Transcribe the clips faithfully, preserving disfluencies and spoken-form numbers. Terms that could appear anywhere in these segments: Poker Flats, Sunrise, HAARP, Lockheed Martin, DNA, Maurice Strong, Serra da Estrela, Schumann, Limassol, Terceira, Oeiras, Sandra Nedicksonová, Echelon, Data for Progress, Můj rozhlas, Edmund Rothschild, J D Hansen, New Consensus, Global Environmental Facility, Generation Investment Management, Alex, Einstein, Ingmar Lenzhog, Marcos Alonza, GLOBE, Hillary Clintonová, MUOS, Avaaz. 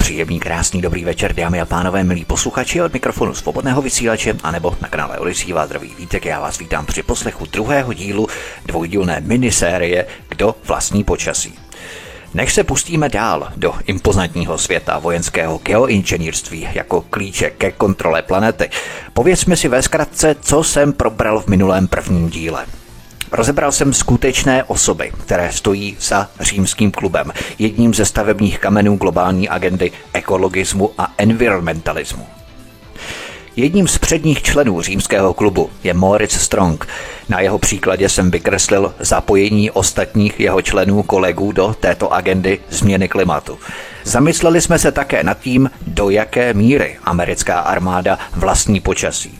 Příjemný, krásný, dobrý večer, dámy a pánové, milí posluchači, od mikrofonu Svobodného vysílače anebo na kanále Odysí vás zdraví Vítek. Já vás vítám při poslechu druhého dílu dvoudílné minisérie Kdo vlastní počasí. Než se pustíme dál do impozantního světa vojenského geoinženýrství jako klíče ke kontrole planety, povězme si ve zkratce, co jsem probral v minulém prvním díle. Rozebral jsem skutečné osoby, které stojí za Římským klubem, jedním ze stavebních kamenů globální agendy ekologismu a environmentalismu. Jedním z předních členů Římského klubu je Maurice Strong. Na jeho příkladě jsem vykreslil zapojení ostatních jeho členů kolegů do této agendy změny klimatu. Zamysleli jsme se také nad tím, do jaké míry americká armáda vlastní počasí.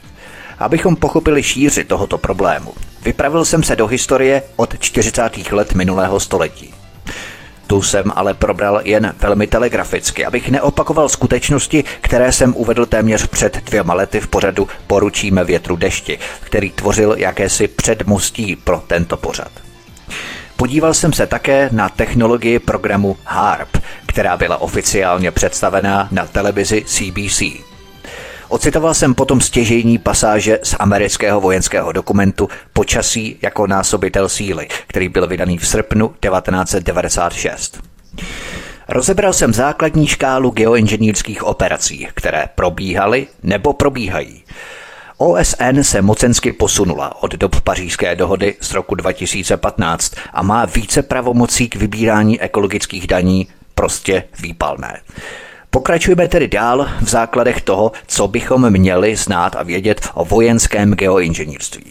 Abychom pochopili šíři tohoto problému, vypravil jsem se do historie od čtyřicátých let minulého století. Tu jsem ale probral jen velmi telegraficky, abych neopakoval skutečnosti, které jsem uvedl téměř před dvěma lety v pořadu Poručíme větru dešti, který tvořil jakési předmostí pro tento pořad. Podíval jsem se také na technologii programu HAARP, která byla oficiálně představená na televizi C B C. Ocitoval jsem potom stěžejní pasáže z amerického vojenského dokumentu Počasí jako násobitel síly, který byl vydaný v srpnu devatenáct set devadesát šest. Rozebral jsem základní škálu geoinženýrských operací, které probíhaly nebo probíhají. O S N se mocensky posunula od dob Pařížské dohody z roku dva tisíce patnáct a má více pravomocí k vybírání ekologických daní, prostě výpalné. Pokračujeme tedy dál v základech toho, co bychom měli znát a vědět o vojenském geoinženýrství.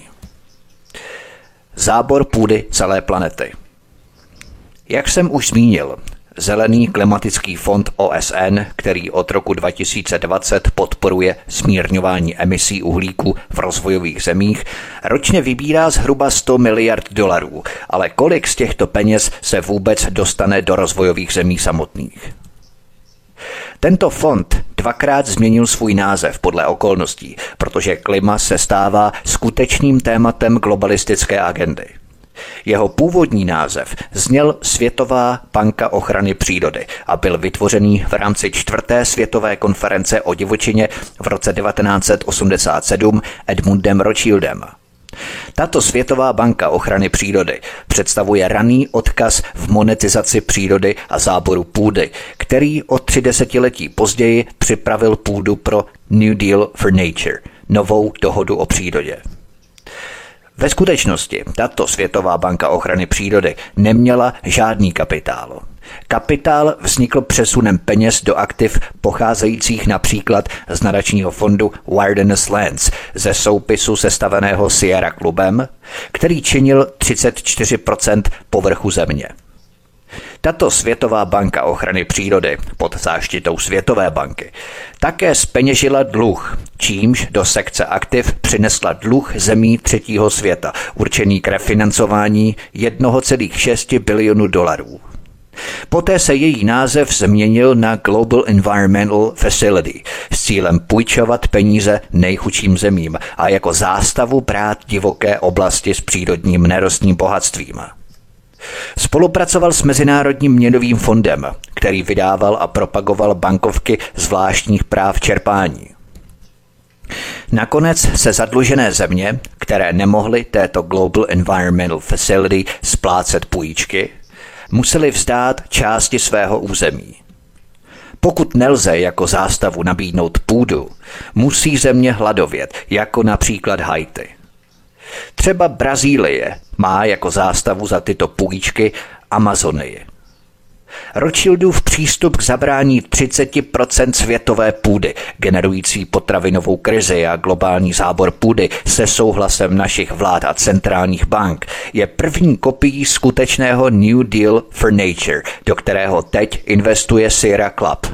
Zábor půdy celé planety. Jak jsem už zmínil, Zelený klimatický fond O S N, který od roku dva tisíce dvacet podporuje smírňování emisí uhlíku v rozvojových zemích, ročně vybírá zhruba sto miliard dolarů, ale kolik z těchto peněz se vůbec dostane do rozvojových zemí samotných? Tento fond dvakrát změnil svůj název podle okolností, protože klima se stává skutečným tématem globalistické agendy. Jeho původní název zněl Světová banka ochrany přírody a byl vytvořený v rámci čtvrté světové konference o divočině v roce devatenáct set osmdesát sedm Edmundem Rothschildem. Tato Světová banka ochrany přírody představuje raný odkaz v monetizaci přírody a záboru půdy, který o tři desetiletí později připravil půdu pro New Deal for Nature, novou dohodu o přírodě. Ve skutečnosti tato Světová banka ochrany přírody neměla žádný kapitál. Kapitál vznikl přesunem peněz do aktiv pocházejících například z nadačního fondu Wilderness Lands ze soupisu sestaveného Sierra Clubem, který činil třicet čtyři procent povrchu země. Tato Světová banka ochrany přírody pod záštitou Světové banky také zpeněžila dluh, čímž do sekce aktiv přinesla dluh zemí třetího světa, určený k refinancování jednoho celá šesti bilionu dolarů. Poté se její název změnil na Global Environmental Facility s cílem půjčovat peníze nejchudším zemím a jako zástavu brát divoké oblasti s přírodním nerostným bohatstvím. Spolupracoval s Mezinárodním měnovým fondem, který vydával a propagoval bankovky zvláštních práv čerpání. Nakonec se zadlužené země, které nemohly této Global Environmental Facility splácet půjčky, museli vzdát části svého území. Pokud nelze jako zástavu nabídnout půdu, musí země hladovět, jako například Haiti. Třeba Brazílie má jako zástavu za tyto půjčky Amazonii. Rothschildův přístup k zabrání třicet procent světové půdy, generující potravinovou krizi a globální zábor půdy se souhlasem našich vlád a centrálních bank, je první kopií skutečného New Deal for Nature, do kterého teď investuje Sierra Club.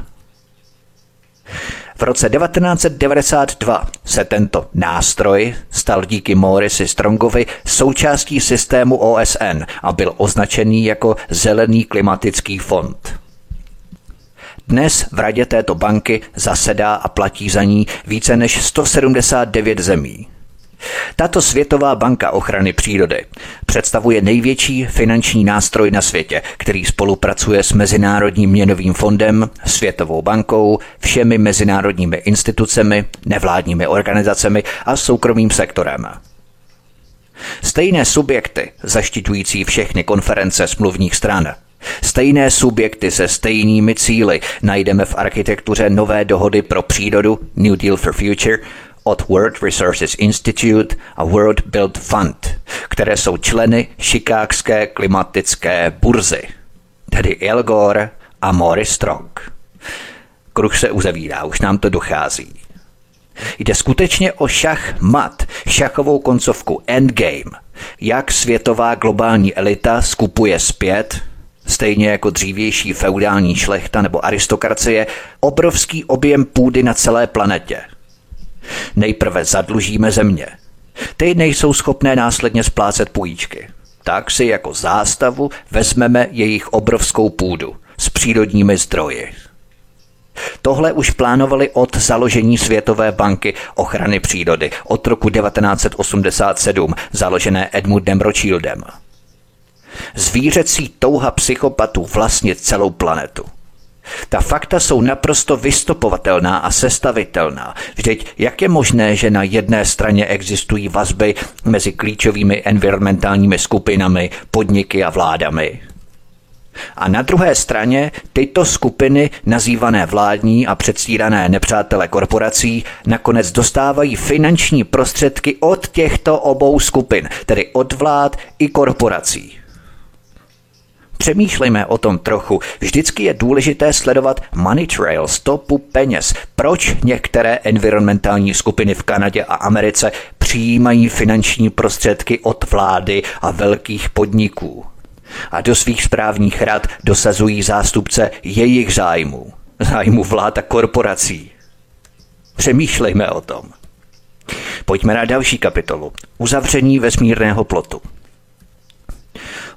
V roce devatenáct set devadesát dva se tento nástroj stal díky Maurici Strongovi součástí systému O S N a byl označený jako Zelený klimatický fond. Dnes v radě této banky zasedá a platí za ní více než sto sedmdesát devět zemí. Tato Světová banka ochrany přírody představuje největší finanční nástroj na světě, který spolupracuje s Mezinárodním měnovým fondem, Světovou bankou, všemi mezinárodními institucemi, nevládními organizacemi a soukromým sektorem. Stejné subjekty zaštiťující všechny konference smluvních stran, stejné subjekty se stejnými cíli najdeme v architektuře nové dohody pro přírodu New Deal for Future od World Resources Institute a World Build Fund, které jsou členy Chicagské klimatické burzy, tedy Al Gore a Maurice Strong. Kruh se uzavírá, už nám to dochází. Jde skutečně o šach mat, šachovou koncovku endgame, jak světová globální elita skupuje zpět, stejně jako dřívější feudální šlechta nebo aristokracie, obrovský objem půdy na celé planetě. Nejprve zadlužíme země. Ty nejsou schopné následně splácet půjčky. Tak si jako zástavu vezmeme jejich obrovskou půdu s přírodními zdroji. Tohle už plánovali od založení Světové banky ochrany přírody od roku devatenáct set osmdesát sedm, založené Edmundem Rothschildem. Zvířecí touha psychopatů vlastnit celou planetu. Ta fakta jsou naprosto vystopovatelná a sestavitelná. Vždyť jak je možné, že na jedné straně existují vazby mezi klíčovými environmentálními skupinami, podniky a vládami? A na druhé straně tyto skupiny, nazývané vládní a předstírané nepřátelé korporací, nakonec dostávají finanční prostředky od těchto obou skupin, tedy od vlád i korporací. Přemýšlejme o tom trochu. Vždycky je důležité sledovat money trail, stopu peněz. Proč některé environmentální skupiny v Kanadě a Americe přijímají finanční prostředky od vlády a velkých podniků a do svých správních rad dosazují zástupce jejich zájmů, zájmů vlád a korporací? Přemýšlejme o tom. Pojďme na další kapitolu. Uzavření vesmírného plotu.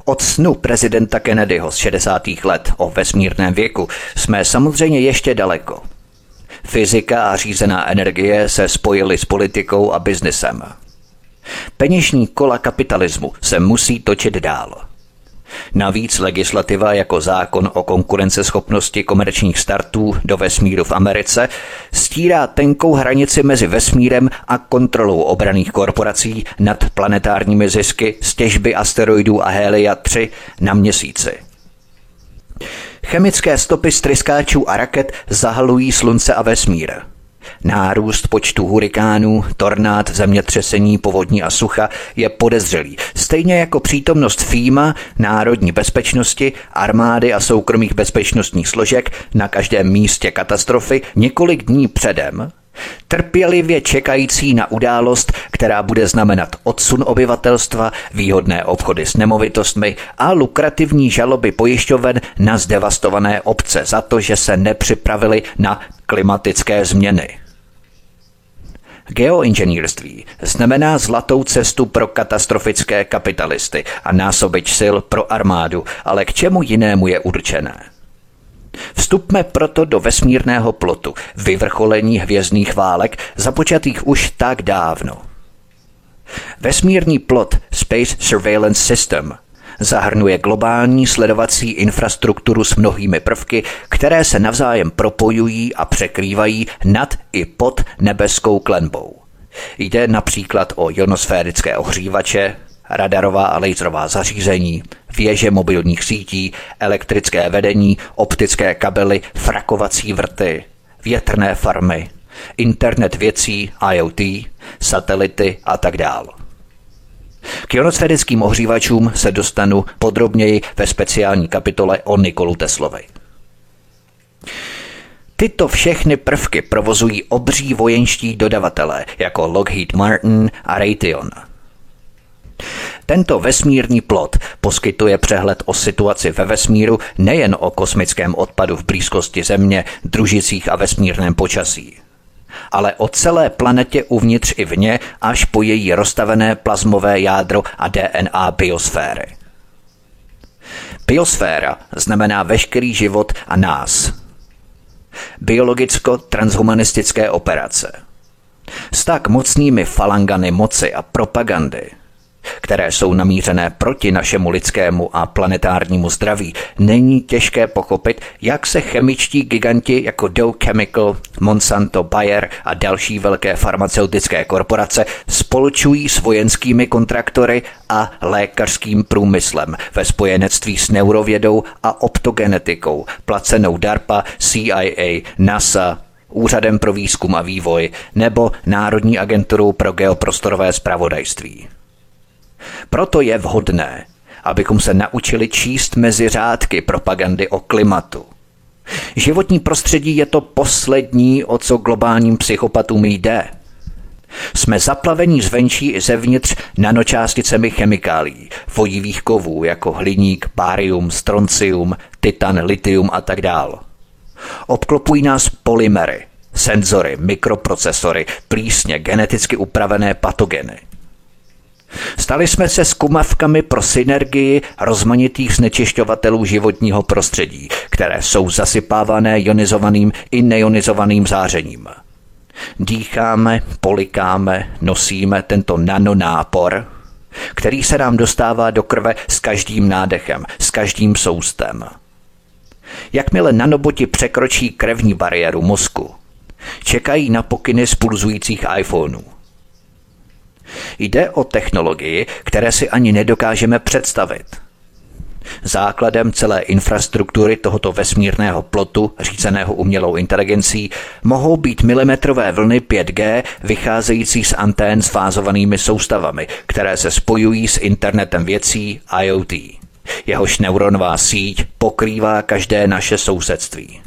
Od snu prezidenta Kennedyho z šedesátých let o vesmírném věku jsme samozřejmě ještě daleko. Fyzika a řízená energie se spojily s politikou a biznesem. Peněžní kola kapitalismu se musí točit dál. Navíc legislativa jako zákon o konkurenceschopnosti komerčních startů do vesmíru v Americe stírá tenkou hranici mezi vesmírem a kontrolou obranných korporací nad planetárními zisky z těžby asteroidů a helia tři na Měsíci. Chemické stopy tryskáčů a raket zahalují slunce a vesmír. Nárůst počtu hurikánů, tornád, zemětřesení, povodní a sucha je podezřelý, stejně jako přítomnost FEMA, národní bezpečnosti, armády a soukromých bezpečnostních složek na každém místě katastrofy několik dní předem, trpělivě čekající na událost, která bude znamenat odsun obyvatelstva, výhodné obchody s nemovitostmi a lukrativní žaloby pojišťoven na zdevastované obce za to, že se nepřipravili na klimatické změny. Geoinženýrství znamená zlatou cestu pro katastrofické kapitalisty a násobič sil pro armádu, ale k čemu jinému je určené? Vstupme proto do vesmírného plotu, vyvrcholení hvězdných válek, započatých už tak dávno. Vesmírný plot Space Surveillance System zahrnuje globální sledovací infrastrukturu s mnohými prvky, které se navzájem propojují a překrývají nad i pod nebeskou klenbou. Jde například o ionosférické ohřívače, radarová a laserová zařízení, věže mobilních sítí, elektrické vedení, optické kabely, frakovací vrty, větrné farmy, internet věcí, I O T, satelity a tak dále. K ionosférickým ohřívačům se dostanu podrobněji ve speciální kapitole o Nikolu Teslovi. Tyto všechny prvky provozují obří vojenští dodavatelé jako Lockheed Martin a Raytheon. Tento vesmírný plot poskytuje přehled o situaci ve vesmíru, nejen o kosmickém odpadu v blízkosti Země, družicích a vesmírném počasí. ale o celé planetě uvnitř i vně až po její roztavené plazmové jádro a D N A biosféry. Biosféra znamená veškerý život a nás. Biologicko-transhumanistické operace. S tak mocnými falangany moci a propagandy, které jsou namířené proti našemu lidskému a planetárnímu zdraví, není těžké pochopit, jak se chemičtí giganti jako Dow Chemical, Monsanto, Bayer a další velké farmaceutické korporace spolčují s vojenskými kontraktory a lékařským průmyslem ve spojenectví s neurovědou a optogenetikou, placenou DARPA, C I A, NASA, Úřadem pro výzkum a vývoj nebo Národní agenturou pro geoprostorové zpravodajství. Proto je vhodné, abychom se naučili číst mezi řádky propagandy o klimatu. Životní prostředí je to poslední, o co globálním psychopatům jde. Jsme zaplaveni zvenčí i zevnitř nanočásticemi chemikálií, vodivých kovů jako hliník, barium, stroncium, titan, litium a tak dál. Obklopují nás polymery, senzory, mikroprocesory, plísně, geneticky upravené patogeny. Stali jsme se zkumavkami pro synergii rozmanitých znečišťovatelů životního prostředí, které jsou zasypávané ionizovaným i neionizovaným zářením. Dýcháme, polikáme, nosíme tento nanonápor, který se nám dostává do krve s každým nádechem, s každým soustem. Jakmile nanoboti překročí krevní bariéru mozku, čekají na pokyny z pulzujících iPhoneů. Jde o technologii, které si ani nedokážeme představit. Základem celé infrastruktury tohoto vesmírného plotu, řízeného umělou inteligencí, mohou být milimetrové vlny pět G vycházející z antén s fázovanými soustavami, které se spojují s internetem věcí I O T. Jehož neuronová síť pokrývá každé naše sousedství.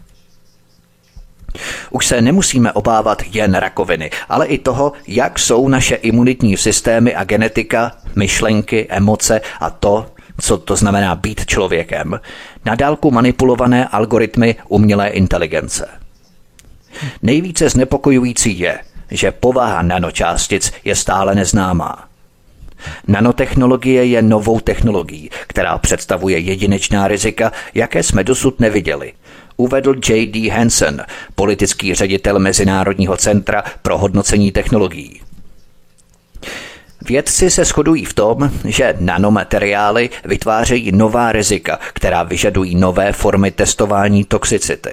Už se nemusíme obávat jen rakoviny, ale i toho, jak jsou naše imunitní systémy a genetika, myšlenky, emoce a to, co to znamená být člověkem, na dálku manipulované algoritmy umělé inteligence. Nejvíce znepokojující je, že povaha nanočástic je stále neznámá. Nanotechnologie je novou technologií, která představuje jedinečná rizika, jaké jsme dosud neviděli, uvedl J D Hansen, politický ředitel Mezinárodního centra pro hodnocení technologií. Vědci se shodují v tom, že nanomateriály vytvářejí nová rizika, která vyžadují nové formy testování toxicity.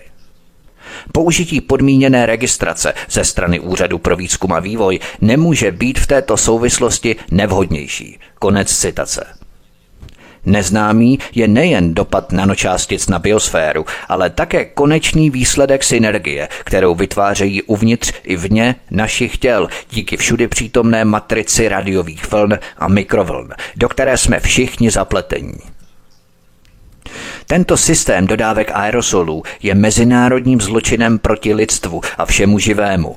Použití podmíněné registrace ze strany Úřadu pro výzkum a vývoj nemůže být v této souvislosti nevhodnější. Konec citace. Neznámý je nejen dopad nanočástic na biosféru, ale také konečný výsledek synergie, kterou vytvářejí uvnitř i vně našich těl díky všudy přítomné matrici radiových vln a mikrovln, do které jsme všichni zapletení. Tento systém dodávek aerosolů je mezinárodním zločinem proti lidstvu a všemu živému.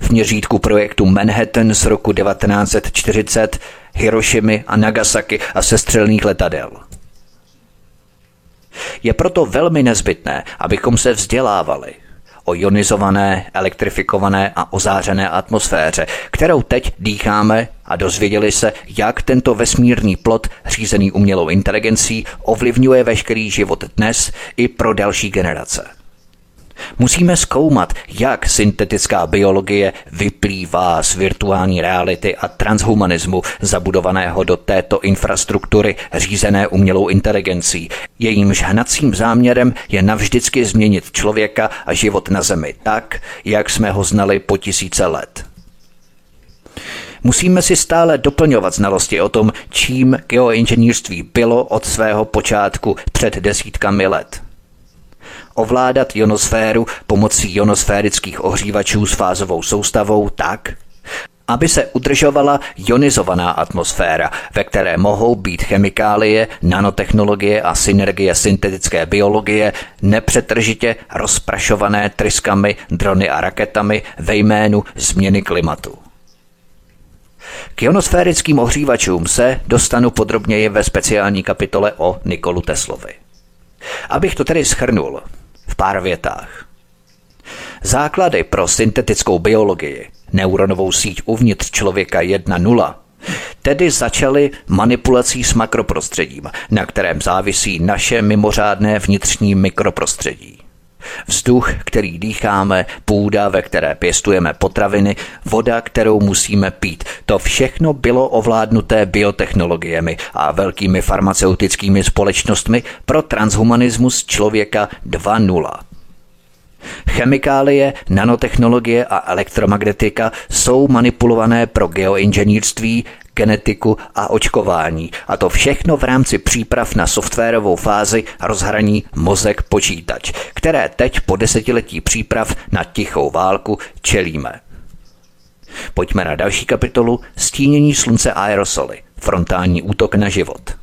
V měřítku projektu Manhattan z roku devatenáct set čtyřicet, Hirošimy a Nagasaki a sestřelných letadel. Je proto velmi nezbytné, abychom se vzdělávali o ionizované, elektrifikované a ozářené atmosféře, kterou teď dýcháme a dozvěděli se, jak tento vesmírný plot, řízený umělou inteligencí, ovlivňuje veškerý život dnes i pro další generace. Musíme zkoumat, jak syntetická biologie vyplývá z virtuální reality a transhumanismu zabudovaného do této infrastruktury řízené umělou inteligencí. Jejímž hnacím záměrem je navždycky změnit člověka a život na Zemi tak, jak jsme ho znali po tisíce let. Musíme si stále doplňovat znalosti o tom, čím geoinženýrství bylo od svého počátku před desítkami let. Ovládat ionosféru pomocí ionosférických ohřívačů s fázovou soustavou tak, aby se udržovala ionizovaná atmosféra, ve které mohou být chemikálie, nanotechnologie a synergie syntetické biologie nepřetržitě rozprašované tryskami, drony a raketami ve jménu změny klimatu. K ionosférickým ohřívačům se dostanu podrobněji ve speciální kapitole o Nikolu Teslovi. Abych to tedy shrnul v pár větách. základy pro syntetickou biologii, neuronovou síť uvnitř člověka jedna nula, tedy začaly manipulací s makroprostředím, na kterém závisí naše mimořádné vnitřní mikroprostředí. Vzduch, který dýcháme, půda, ve které pěstujeme potraviny, voda, kterou musíme pít, to všechno bylo ovládnuté biotechnologiemi a velkými farmaceutickými společnostmi pro transhumanismus člověka dva nula. Chemikálie, nanotechnologie a elektromagnetika jsou manipulované pro geoinženýrství, genetiku a očkování, a to všechno v rámci příprav na softwarovou fázi rozhraní mozek-počítač, které teď po desetiletí příprav na tichou válku čelíme. Pojďme na další kapitolu: stínění slunce aerosoly, frontální útok na život.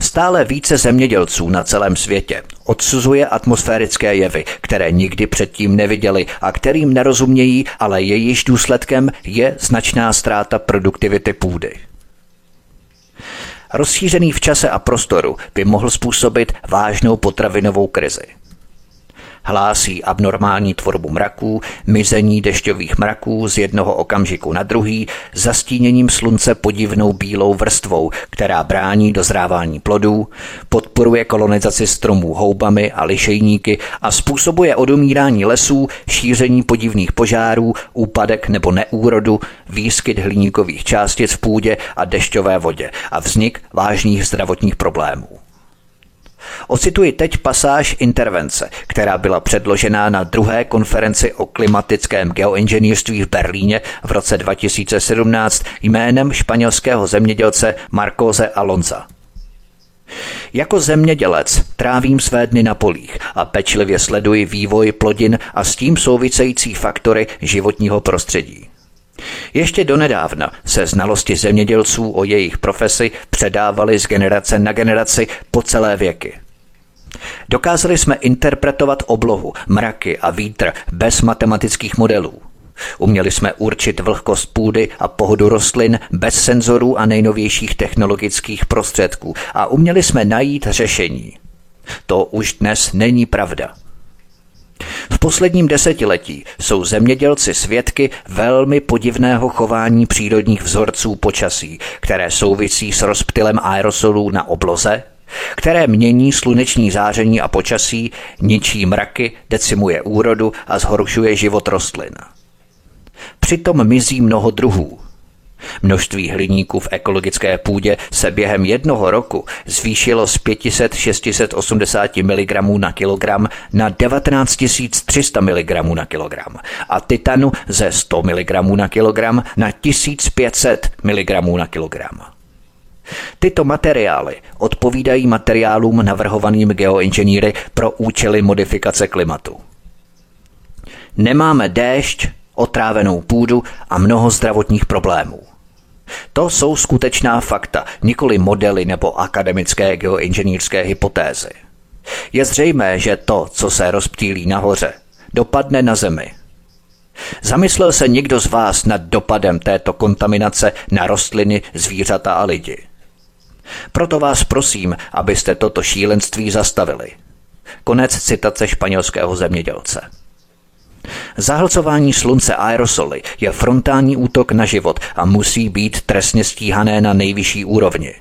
Stále více zemědělců na celém světě odsuzuje atmosférické jevy, které nikdy předtím neviděli a kterým nerozumějí, ale jejichž důsledkem je značná ztráta produktivity půdy. Rozšířený v čase a prostoru by mohl způsobit vážnou potravinovou krizi. Hlásí abnormální tvorbu mraků, mizení dešťových mraků z jednoho okamžiku na druhý, zastíněním slunce podivnou bílou vrstvou, která brání dozrávání plodů, podporuje kolonizaci stromů houbami a lišejníky a způsobuje odumírání lesů, šíření podivných požárů, úpadek nebo neúrodu, výskyt hliníkových částic v půdě a dešťové vodě a vznik vážných zdravotních problémů. Ocituji teď pasáž intervence, která byla předložena na druhé konferenci o klimatickém geoinženýrství v Berlíně v roce dva tisíce sedmnáct jménem španělského zemědělce Marcose Alonza. Jako zemědělec trávím své dny na polích a pečlivě sleduji vývoj plodin a s tím související faktory životního prostředí. Ještě donedávna se znalosti zemědělců o jejich profesi předávaly z generace na generaci po celé věky. Dokázali jsme interpretovat oblohu, mraky a vítr bez matematických modelů. Uměli jsme určit vlhkost půdy a pohodu rostlin bez senzorů a nejnovějších technologických prostředků a uměli jsme najít řešení. To už dnes není pravda. V posledním desetiletí jsou zemědělci svědky velmi podivného chování přírodních vzorců počasí, které souvisí s rozptylem aerosolů na obloze, které mění sluneční záření a počasí, ničí mraky, decimuje úrodu a zhoršuje život rostlin. Přitom mizí mnoho druhů. Množství hliníku v ekologické půdě se během jednoho roku zvýšilo z pět set až šest set osmdesát miligramů na kilogram na devatenáct tisíc tři sta miligramů na kilogram a titanu ze sto miligramů na kilogram na tisíc pět set miligramů na kilogram. Tyto materiály odpovídají materiálům navrhovaným geoinženýry pro účely modifikace klimatu. Nemáme déšť, otrávenou půdu a mnoho zdravotních problémů. To jsou skutečná fakta, nikoli modely nebo akademické geoinženýrské hypotézy. Je zřejmé, že to, co se rozptýlí nahoře, dopadne na Zemi. Zamyslel se někdo z vás nad dopadem této kontaminace na rostliny, zvířata a lidi? Proto vás prosím, abyste toto šílenství zastavili. Konec citace španělského zemědělce. Zahlcování slunce aerosoly je frontální útok na život a musí být trestně stíhané na nejvyšší úrovni.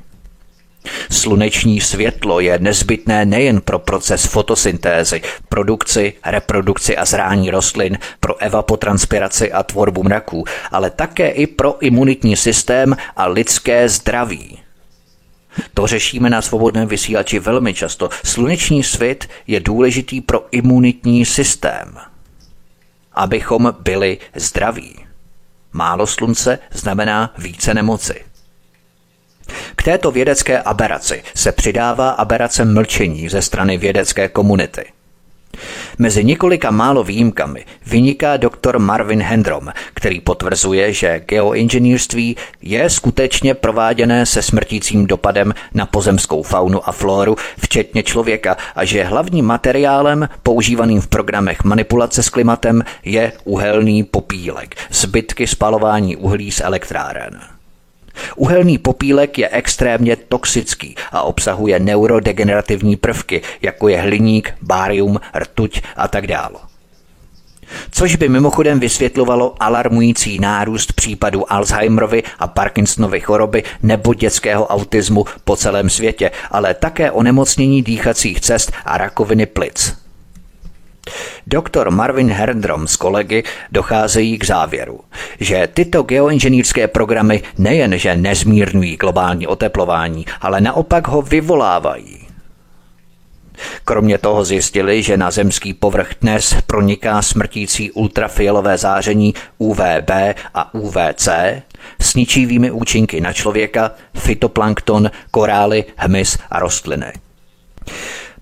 Sluneční světlo je nezbytné nejen pro proces fotosyntézy, produkci, reprodukci a zrání rostlin, pro evapotranspiraci a tvorbu mraků, ale také i pro imunitní systém a lidské zdraví. To řešíme na Svobodném vysílači velmi často. Sluneční svět je důležitý pro imunitní systém, abychom byli zdraví. Málo slunce znamená více nemoci. K této vědecké aberaci se přidává aberace mlčení ze strany vědecké komunity. Mezi několika málo výjimkami vyniká doktor Marvin Herndon, který potvrzuje, že geoinženýrství je skutečně prováděné se smrtícím dopadem na pozemskou faunu a flóru, včetně člověka, a že hlavním materiálem používaným v programech manipulace s klimatem je uhelný popílek, zbytky spalování uhlí z elektráren. Uhelný popílek je extrémně toxický a obsahuje neurodegenerativní prvky, jako je hliník, bárium, rtuť a tak dále. Což by mimochodem vysvětlovalo alarmující nárůst případů Alzheimerovy a Parkinsonovy choroby nebo dětského autismu po celém světě, ale také onemocnění dýchacích cest a rakoviny plic. Doktor Marvin Herndon s kolegy docházejí k závěru, že tyto geoinženýrské programy nejenže nezmírňují globální oteplování, ale naopak ho vyvolávají. Kromě toho zjistili, že na zemský povrch dnes proniká smrtící ultrafialové záření U V B a U V C s ničivými účinky na člověka, fytoplankton, korály, hmyz a rostliny.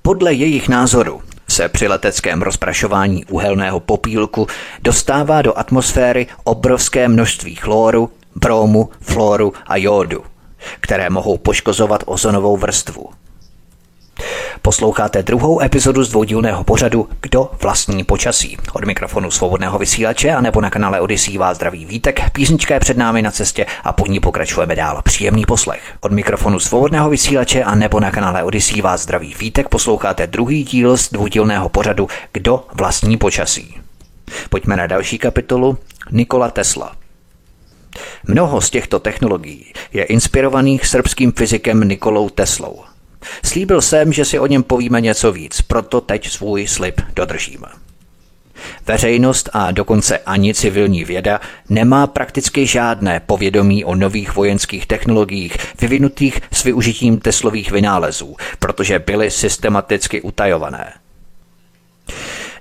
Podle jejich názoru se při leteckém rozprašování uhelného popílku dostává do atmosféry obrovské množství chloru, bromu, fluoru a jódu, které mohou poškozovat ozonovou vrstvu. Posloucháte druhou epizodu z dvoudílného pořadu Kdo vlastní počasí. Od mikrofonu svobodného vysílače anebo na kanále Odyssey vás zdraví Vítek. Písnička je před námi na cestě a po ní pokračujeme dál. Příjemný poslech. Od mikrofonu svobodného vysílače anebo na kanále Odyssey vás zdraví Vítek. Posloucháte druhý díl z dvoudílného pořadu Kdo vlastní počasí. Pojďme na další kapitolu. Nikola Tesla. Mnoho z těchto technologií je inspirovaných srbským fyzikem Nikolou Teslou. Slíbil jsem, že si o něm povíme něco víc, proto teď svůj slib dodržíme. Veřejnost a dokonce ani civilní věda nemá prakticky žádné povědomí o nových vojenských technologiích vyvinutých s využitím Teslových vynálezů, protože byly systematicky utajované.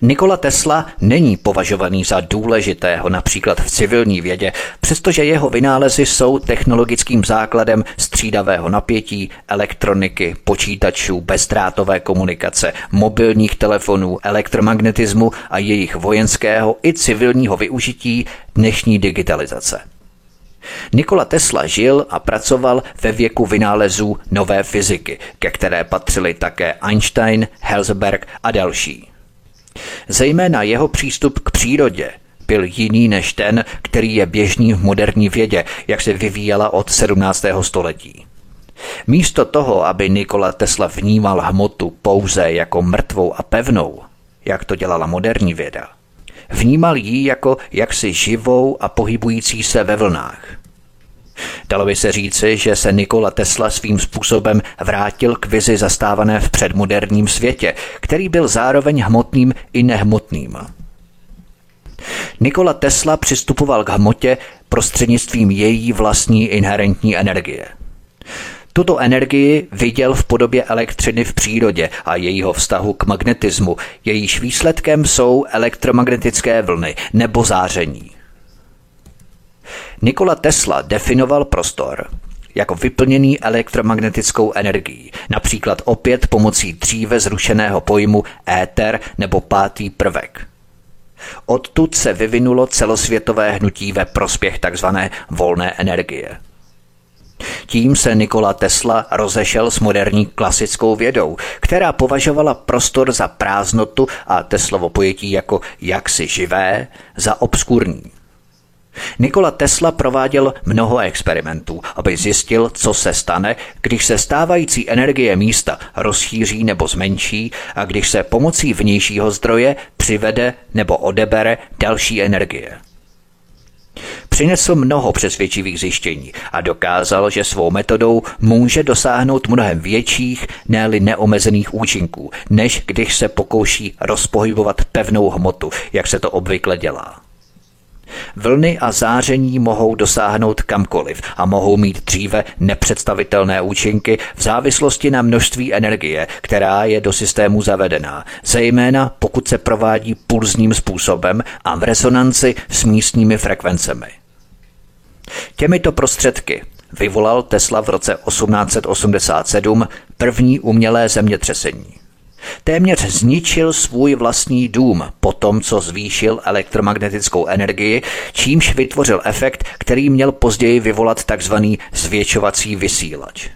Nikola Tesla není považovaný za důležitého například v civilní vědě, přestože jeho vynálezy jsou technologickým základem střídavého napětí, elektroniky, počítačů, bezdrátové komunikace, mobilních telefonů, elektromagnetismu a jejich vojenského i civilního využití dnešní digitalizace. Nikola Tesla žil a pracoval ve věku vynálezů nové fyziky, ke které patřili také Einstein, Heisenberg a další. Zejména jeho přístup k přírodě byl jiný než ten, který je běžný v moderní vědě, jak se vyvíjela od sedmnáctého století. Místo toho, aby Nikola Tesla vnímal hmotu pouze jako mrtvou a pevnou, jak to dělala moderní věda, vnímal ji jako jaksi živou a pohybující se ve vlnách. Dalo by se říci, že se Nikola Tesla svým způsobem vrátil k vizi zastávané v předmoderním světě, který byl zároveň hmotným i nehmotným. Nikola Tesla přistupoval k hmotě prostřednictvím její vlastní inherentní energie. Tuto energii viděl v podobě elektřiny v přírodě a jejího vztahu k magnetismu, jejíž výsledkem jsou elektromagnetické vlny nebo záření. Nikola Tesla definoval prostor jako vyplněný elektromagnetickou energií, například opět pomocí dříve zrušeného pojmu éter nebo pátý prvek. Odtud se vyvinulo celosvětové hnutí ve prospěch tzv. Volné energie. Tím se Nikola Tesla rozešel s moderní klasickou vědou, která považovala prostor za prázdnotu a Teslovo pojetí jako jaksi živé za obskurní. Nikola Tesla prováděl mnoho experimentů, aby zjistil, co se stane, když se stávající energie místa rozšíří nebo zmenší a když se pomocí vnějšího zdroje přivede nebo odebere další energie. Přinesl mnoho přesvědčivých zjištění a dokázal, že svou metodou může dosáhnout mnohem větších, ne-li neomezených účinků, než když se pokouší rozpohybovat pevnou hmotu, jak se to obvykle dělá. Vlny a záření mohou dosáhnout kamkoliv a mohou mít dříve nepředstavitelné účinky v závislosti na množství energie, která je do systému zavedená, zejména pokud se provádí pulzním způsobem a v rezonanci s místními frekvencemi. Těmito prostředky vyvolal Tesla v roce osmnáct set osmdesát sedm první umělé zemětřesení. Téměř zničil svůj vlastní dům po tom, co zvýšil elektromagnetickou energii, čímž vytvořil efekt, který měl později vyvolat tzv. Zvětšovací vysílač.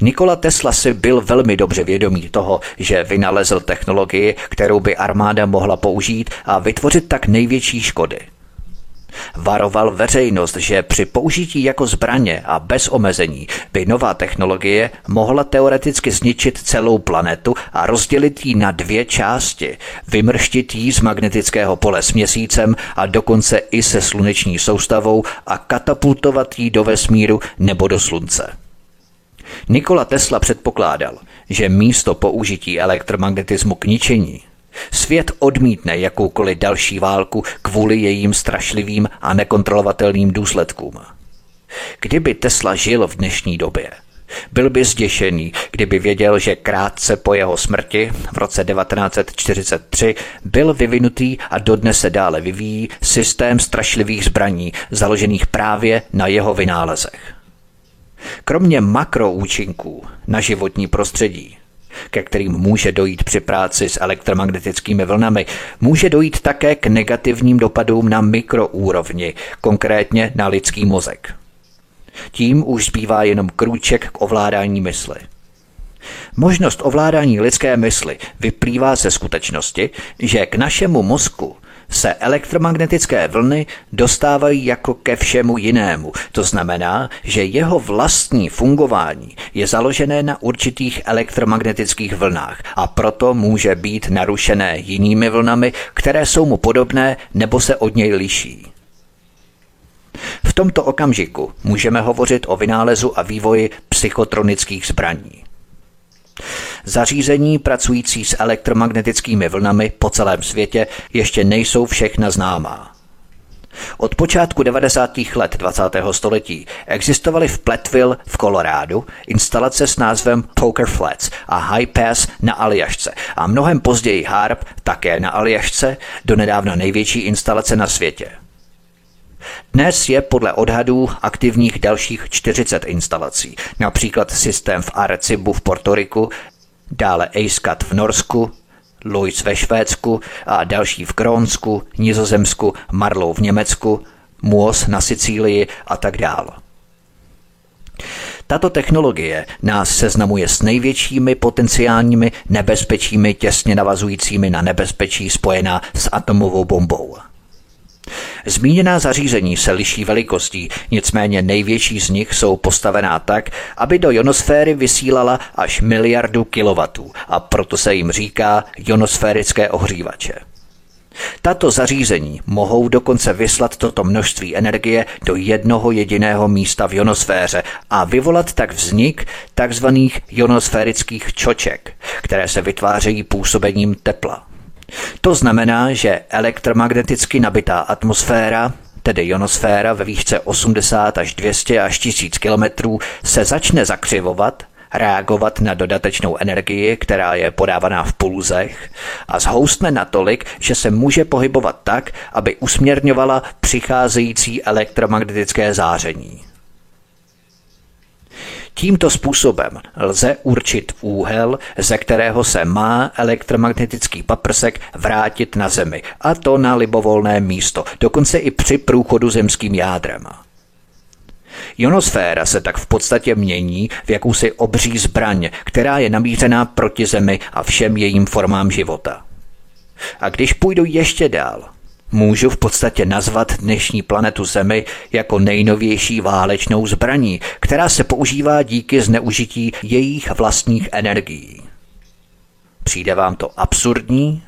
Nikola Tesla si byl velmi dobře vědomý toho, že vynalezl technologii, kterou by armáda mohla použít a vytvořit tak největší škody. Varoval veřejnost, že při použití jako zbraně a bez omezení by nová technologie mohla teoreticky zničit celou planetu a rozdělit ji na dvě části, vymrštit ji z magnetického pole s měsícem a dokonce i se sluneční soustavou a katapultovat ji do vesmíru nebo do slunce. Nikola Tesla předpokládal, že místo použití elektromagnetismu k ničení svět odmítne jakoukoliv další válku kvůli jejím strašlivým a nekontrolovatelným důsledkům. Kdyby Tesla žil v dnešní době, byl by zděšený, kdyby věděl, že krátce po jeho smrti v roce devatenáct set čtyřicet tři byl vyvinutý a dodnes se dále vyvíjí systém strašlivých zbraní, založených právě na jeho vynálezech. Kromě makroúčinků na životní prostředí, ke kterým může dojít při práci s elektromagnetickými vlnami, může dojít také k negativním dopadům na mikroúrovni, konkrétně na lidský mozek. Tím už zbývá jenom krůček k ovládání mysli. Možnost ovládání lidské mysli vyplývá ze skutečnosti, že k našemu mozku se elektromagnetické vlny dostávají jako ke všemu jinému. To znamená, že jeho vlastní fungování je založené na určitých elektromagnetických vlnách a proto může být narušené jinými vlnami, které jsou mu podobné nebo se od něj liší. V tomto okamžiku můžeme hovořit o vynálezu a vývoji psychotronických zbraní. Zařízení pracující s elektromagnetickými vlnami po celém světě ještě nejsou všechna známá. Od počátku devadesátých let dvacátého století existovaly v Platteville v Kolorádu instalace s názvem Poker Flats a High Pass na Aljašce a mnohem později HAARP také na Aljašce, donedávna největší instalace na světě. Dnes je podle odhadů aktivních dalších čtyřicet instalací, například systém v Arecibu v Portoriku, dále Eyskat v Norsku, Louis ve Švédsku a další v Grónsku, Nizozemsku, Marlow v Německu, Muos na Sicílii a tak dále. Tato technologie nás seznamuje s největšími potenciálními nebezpečími těsně navazujícími na nebezpečí spojená s atomovou bombou. Zmíněná zařízení se liší velikostí, nicméně největší z nich jsou postavená tak, aby do ionosféry vysílala až miliardu kilovatů a proto se jim říká ionosférické ohřívače. Tato zařízení mohou dokonce vyslat toto množství energie do jednoho jediného místa v ionosféře a vyvolat tak vznik tzv. Ionosférických čoček, které se vytvářejí působením tepla. To znamená, že elektromagneticky nabitá atmosféra, tedy ionosféra ve výšce osmdesát až dvě stě až tisíc kilometrů, se začne zakřivovat, reagovat na dodatečnou energii, která je podávaná v pulzech, a zhoustne natolik, že se může pohybovat tak, aby usměrňovala přicházející elektromagnetické záření. Tímto způsobem lze určit úhel, ze kterého se má elektromagnetický paprsek vrátit na Zemi, a to na libovolné místo, dokonce i při průchodu zemským jádrem. Ionosféra se tak v podstatě mění v jakousi obří zbraň, která je namířená proti Zemi a všem jejím formám života. A když půjdu ještě dál, můžu v podstatě nazvat dnešní planetu Zemi jako nejnovější válečnou zbraní, která se používá díky zneužití jejich vlastních energií. Přijde vám to absurdní?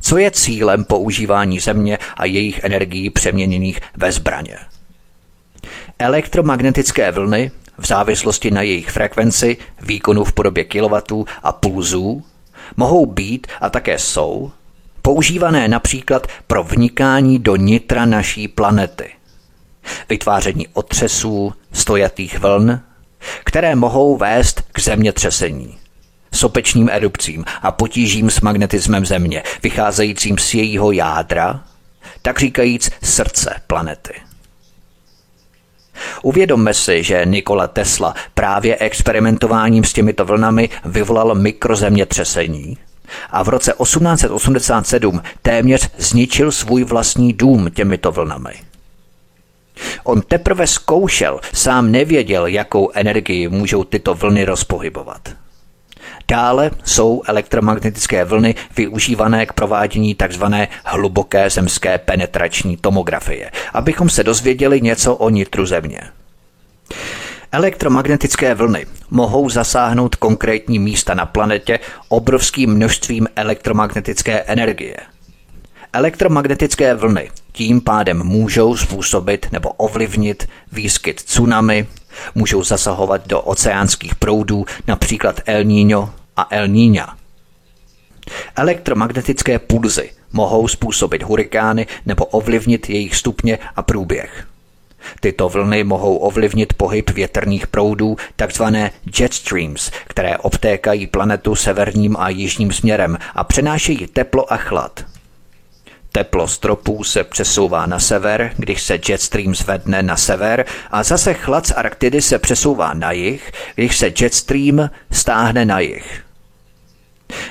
Co je cílem používání Země a jejich energií přeměněných ve zbraně? Elektromagnetické vlny v závislosti na jejich frekvenci, výkonu v podobě kilovatů a pulzů mohou být a také jsou používané například pro vnikání do nitra naší planety, vytváření otřesů, stojatých vln, které mohou vést k zemětřesení, sopečným erupcím a potížím s magnetismem Země, vycházejícím z jejího jádra, tak říkajíc srdce planety. Uvědomme si, že Nikola Tesla právě experimentováním s těmito vlnami vyvolal mikrozemětřesení, a v roce osmnáct set osmdesát sedm téměř zničil svůj vlastní dům těmito vlnami. On teprve zkoušel, sám nevěděl, jakou energii můžou tyto vlny rozpohybovat. Dále jsou elektromagnetické vlny využívané k provádění tzv. Hluboké zemské penetrační tomografie, abychom se dozvěděli něco o nitru Země. Elektromagnetické vlny mohou zasáhnout konkrétní místa na planetě obrovským množstvím elektromagnetické energie. Elektromagnetické vlny tím pádem můžou způsobit nebo ovlivnit výskyt tsunami, můžou zasahovat do oceánských proudů, například El Niño a El Niña. Elektromagnetické pulzy mohou způsobit hurikány nebo ovlivnit jejich stupně a průběh. Tyto vlny mohou ovlivnit pohyb větrných proudů, takzvané jet streams, které obtékají planetu severním a jižním směrem a přenášejí teplo a chlad. Teplo stropů se přesouvá na sever, když se jet stream zvedne na sever, a zase chlad z Arktidy se přesouvá na jih, když se jet stream stáhne na jih.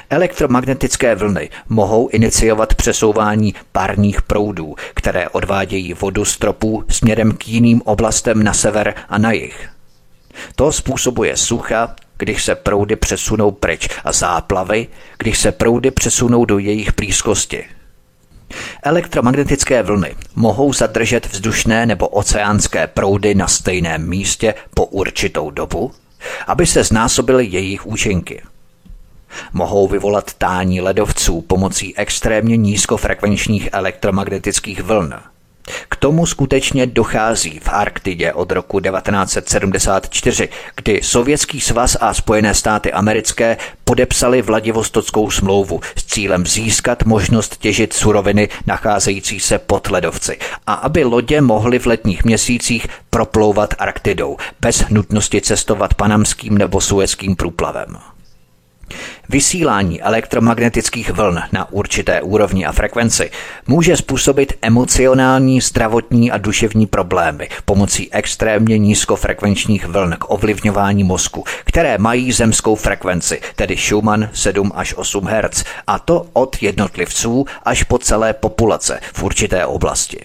Elektromagnetické vlny mohou iniciovat přesouvání párních proudů, které odvádějí vodu z tropů směrem k jiným oblastem na sever a na jih. To způsobuje sucha, když se proudy přesunou pryč, a záplavy, když se proudy přesunou do jejich blízkosti. Elektromagnetické vlny mohou zadržet vzdušné nebo oceánské proudy na stejném místě po určitou dobu, aby se znásobily jejich účinky. Mohou vyvolat tání ledovců pomocí extrémně nízkofrekvenčních elektromagnetických vln. K tomu skutečně dochází v Arktidě od roku devatenáct set sedmdesát čtyři, kdy Sovětský svaz a Spojené státy americké podepsali Vladivostokskou smlouvu s cílem získat možnost těžit suroviny nacházející se pod ledovci a aby lodě mohly v letních měsících proplouvat Arktidou bez nutnosti cestovat panamským nebo suezským průplavem. Vysílání elektromagnetických vln na určité úrovni a frekvenci může způsobit emocionální, zdravotní a duševní problémy pomocí extrémně nízkofrekvenčních vln k ovlivňování mozku, které mají zemskou frekvenci, tedy Schumann sedm až osm hertz, a to od jednotlivců až po celé populace v určité oblasti.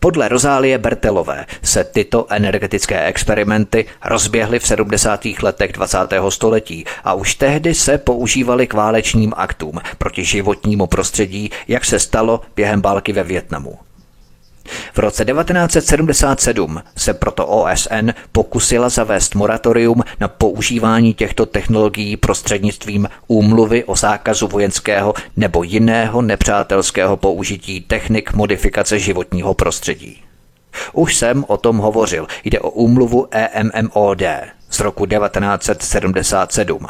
Podle Rozálie Bertelové se tyto energetické experimenty rozběhly v sedmdesátých letech dvacátého století a už tehdy se používaly k válečným aktům proti životnímu prostředí, jak se stalo během války ve Vietnamu. V roce devatenáct set sedmdesát sedm se proto O S N pokusila zavést moratorium na používání těchto technologií prostřednictvím úmluvy o zákazu vojenského nebo jiného nepřátelského použití technik modifikace životního prostředí. Už jsem o tom hovořil, jde o úmluvu E M M O D z roku devatenáct set sedmdesát sedm.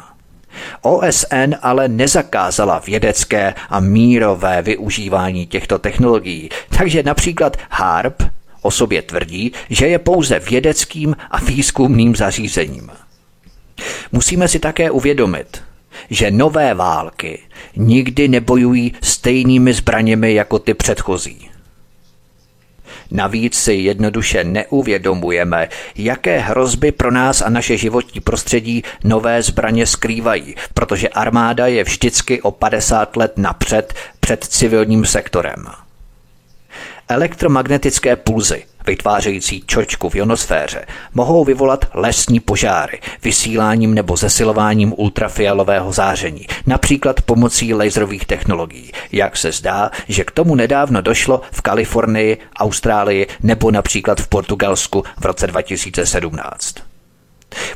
O S N ale nezakázala vědecké a mírové využívání těchto technologií, takže například HAARP o sobě tvrdí, že je pouze vědeckým a výzkumným zařízením. Musíme si také uvědomit, že nové války nikdy nebojují stejnými zbraněmi jako ty předchozí. Navíc si jednoduše neuvědomujeme, jaké hrozby pro nás a naše životní prostředí nové zbraně skrývají, protože armáda je vždycky o padesát let napřed před civilním sektorem. Elektromagnetické pulzy, vytvářející čočku v ionosféře, mohou vyvolat lesní požáry vysíláním nebo zesilováním ultrafialového záření, například pomocí laserových technologií, jak se zdá, že k tomu nedávno došlo v Kalifornii, Austrálii nebo například v Portugalsku v roce dva tisíce sedmnáct.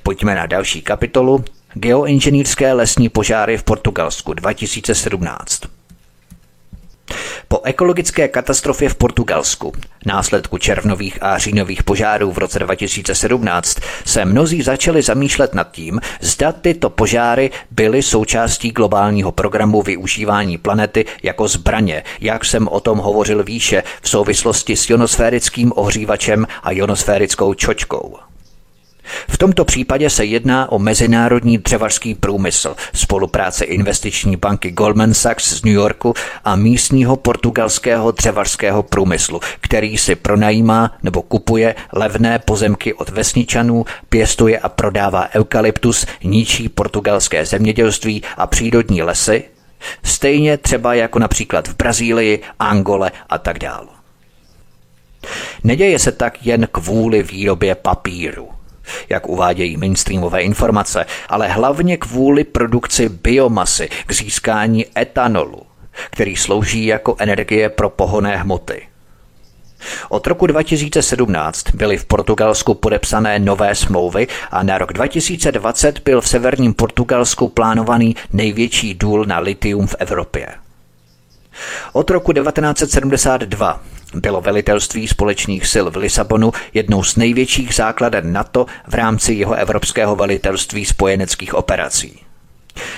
Pojďme na další kapitolu: Geoinženýrské lesní požáry v Portugalsku dva tisíce sedmnáct. Po ekologické katastrofě v Portugalsku, následku červnových a říjnových požárů v roce dva tisíce sedmnáct, se mnozí začali zamýšlet nad tím, zda tyto požáry byly součástí globálního programu využívání planety jako zbraně, jak jsem o tom hovořil výše v souvislosti s ionosférickým ohřívačem a ionosférickou čočkou. V tomto případě se jedná o mezinárodní dřevařský průmysl, spolupráce investiční banky Goldman Sachs z New Yorku a místního portugalského dřevařského průmyslu, který si pronajímá nebo kupuje levné pozemky od vesničanů, pěstuje a prodává eukalyptus, ničí portugalské zemědělství a přírodní lesy, stejně třeba jako například v Brazílii, Angole a tak dále. Neděje se tak jen kvůli výrobě papíru. jak uvádějí mainstreamové informace, ale hlavně kvůli produkci biomasy k získání etanolu, který slouží jako energie pro pohonné hmoty. Od roku dva tisíce sedmnáct byly v Portugalsku podepsané nové smlouvy a na rok dva tisíce dvacet byl v severním Portugalsku plánovaný největší důl na litium v Evropě. Od roku devatenáct set sedmdesát dva bylo velitelství společných sil v Lisabonu jednou z největších základen NATO v rámci jeho evropského velitelství spojeneckých operací.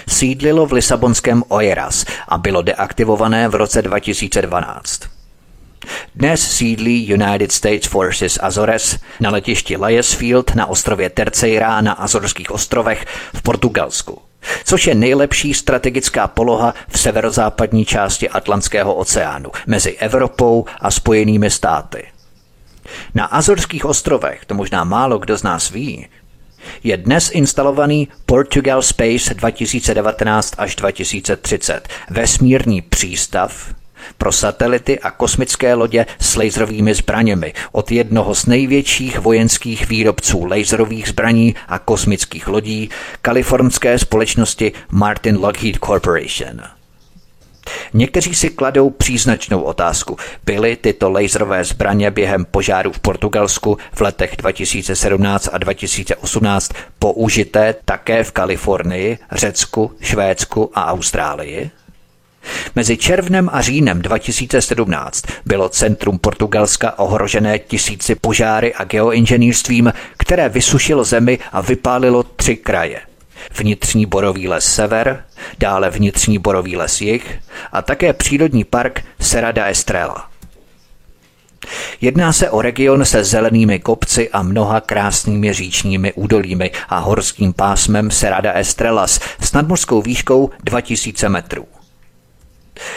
Sídlilo v lisabonském Oeiras a bylo deaktivované v roce dva tisíce dvanáct. Dnes sídlí United States Forces Azores na letišti Liesfield na ostrově Terceira na Azorských ostrovech v Portugalsku, což je nejlepší strategická poloha v severozápadní části Atlantského oceánu mezi Evropou a Spojenými státy. Na Azorských ostrovech, to možná málo kdo z nás ví, je dnes instalovaný Portugal Space dva tisíce devatenáct až dva tisíce třicet, vesmírný přístav pro satelity a kosmické lodě s laserovými zbraněmi od jednoho z největších vojenských výrobců laserových zbraní a kosmických lodí kalifornské společnosti Martin Lockheed Corporation. Někteří si kladou příznačnou otázku. Byly tyto laserové zbraně během požáru v Portugalsku v letech dva tisíce sedmnáct a dva tisíce osmnáct použité také v Kalifornii, Řecku, Švédsku a Austrálii? Mezi červnem a říjnem dva tisíce sedmnáct bylo centrum Portugalska ohrožené tisíci požáry a geoinženýrstvím, které vysušilo zemi a vypálilo tři kraje. Vnitřní borový les sever, dále vnitřní borový les jih a také přírodní park Serra da Estrela. Jedná se o region se zelenými kopci a mnoha krásnými říčními údolími a horským pásmem Serra da Estrela s nadmořskou výškou dva tisíce metrů.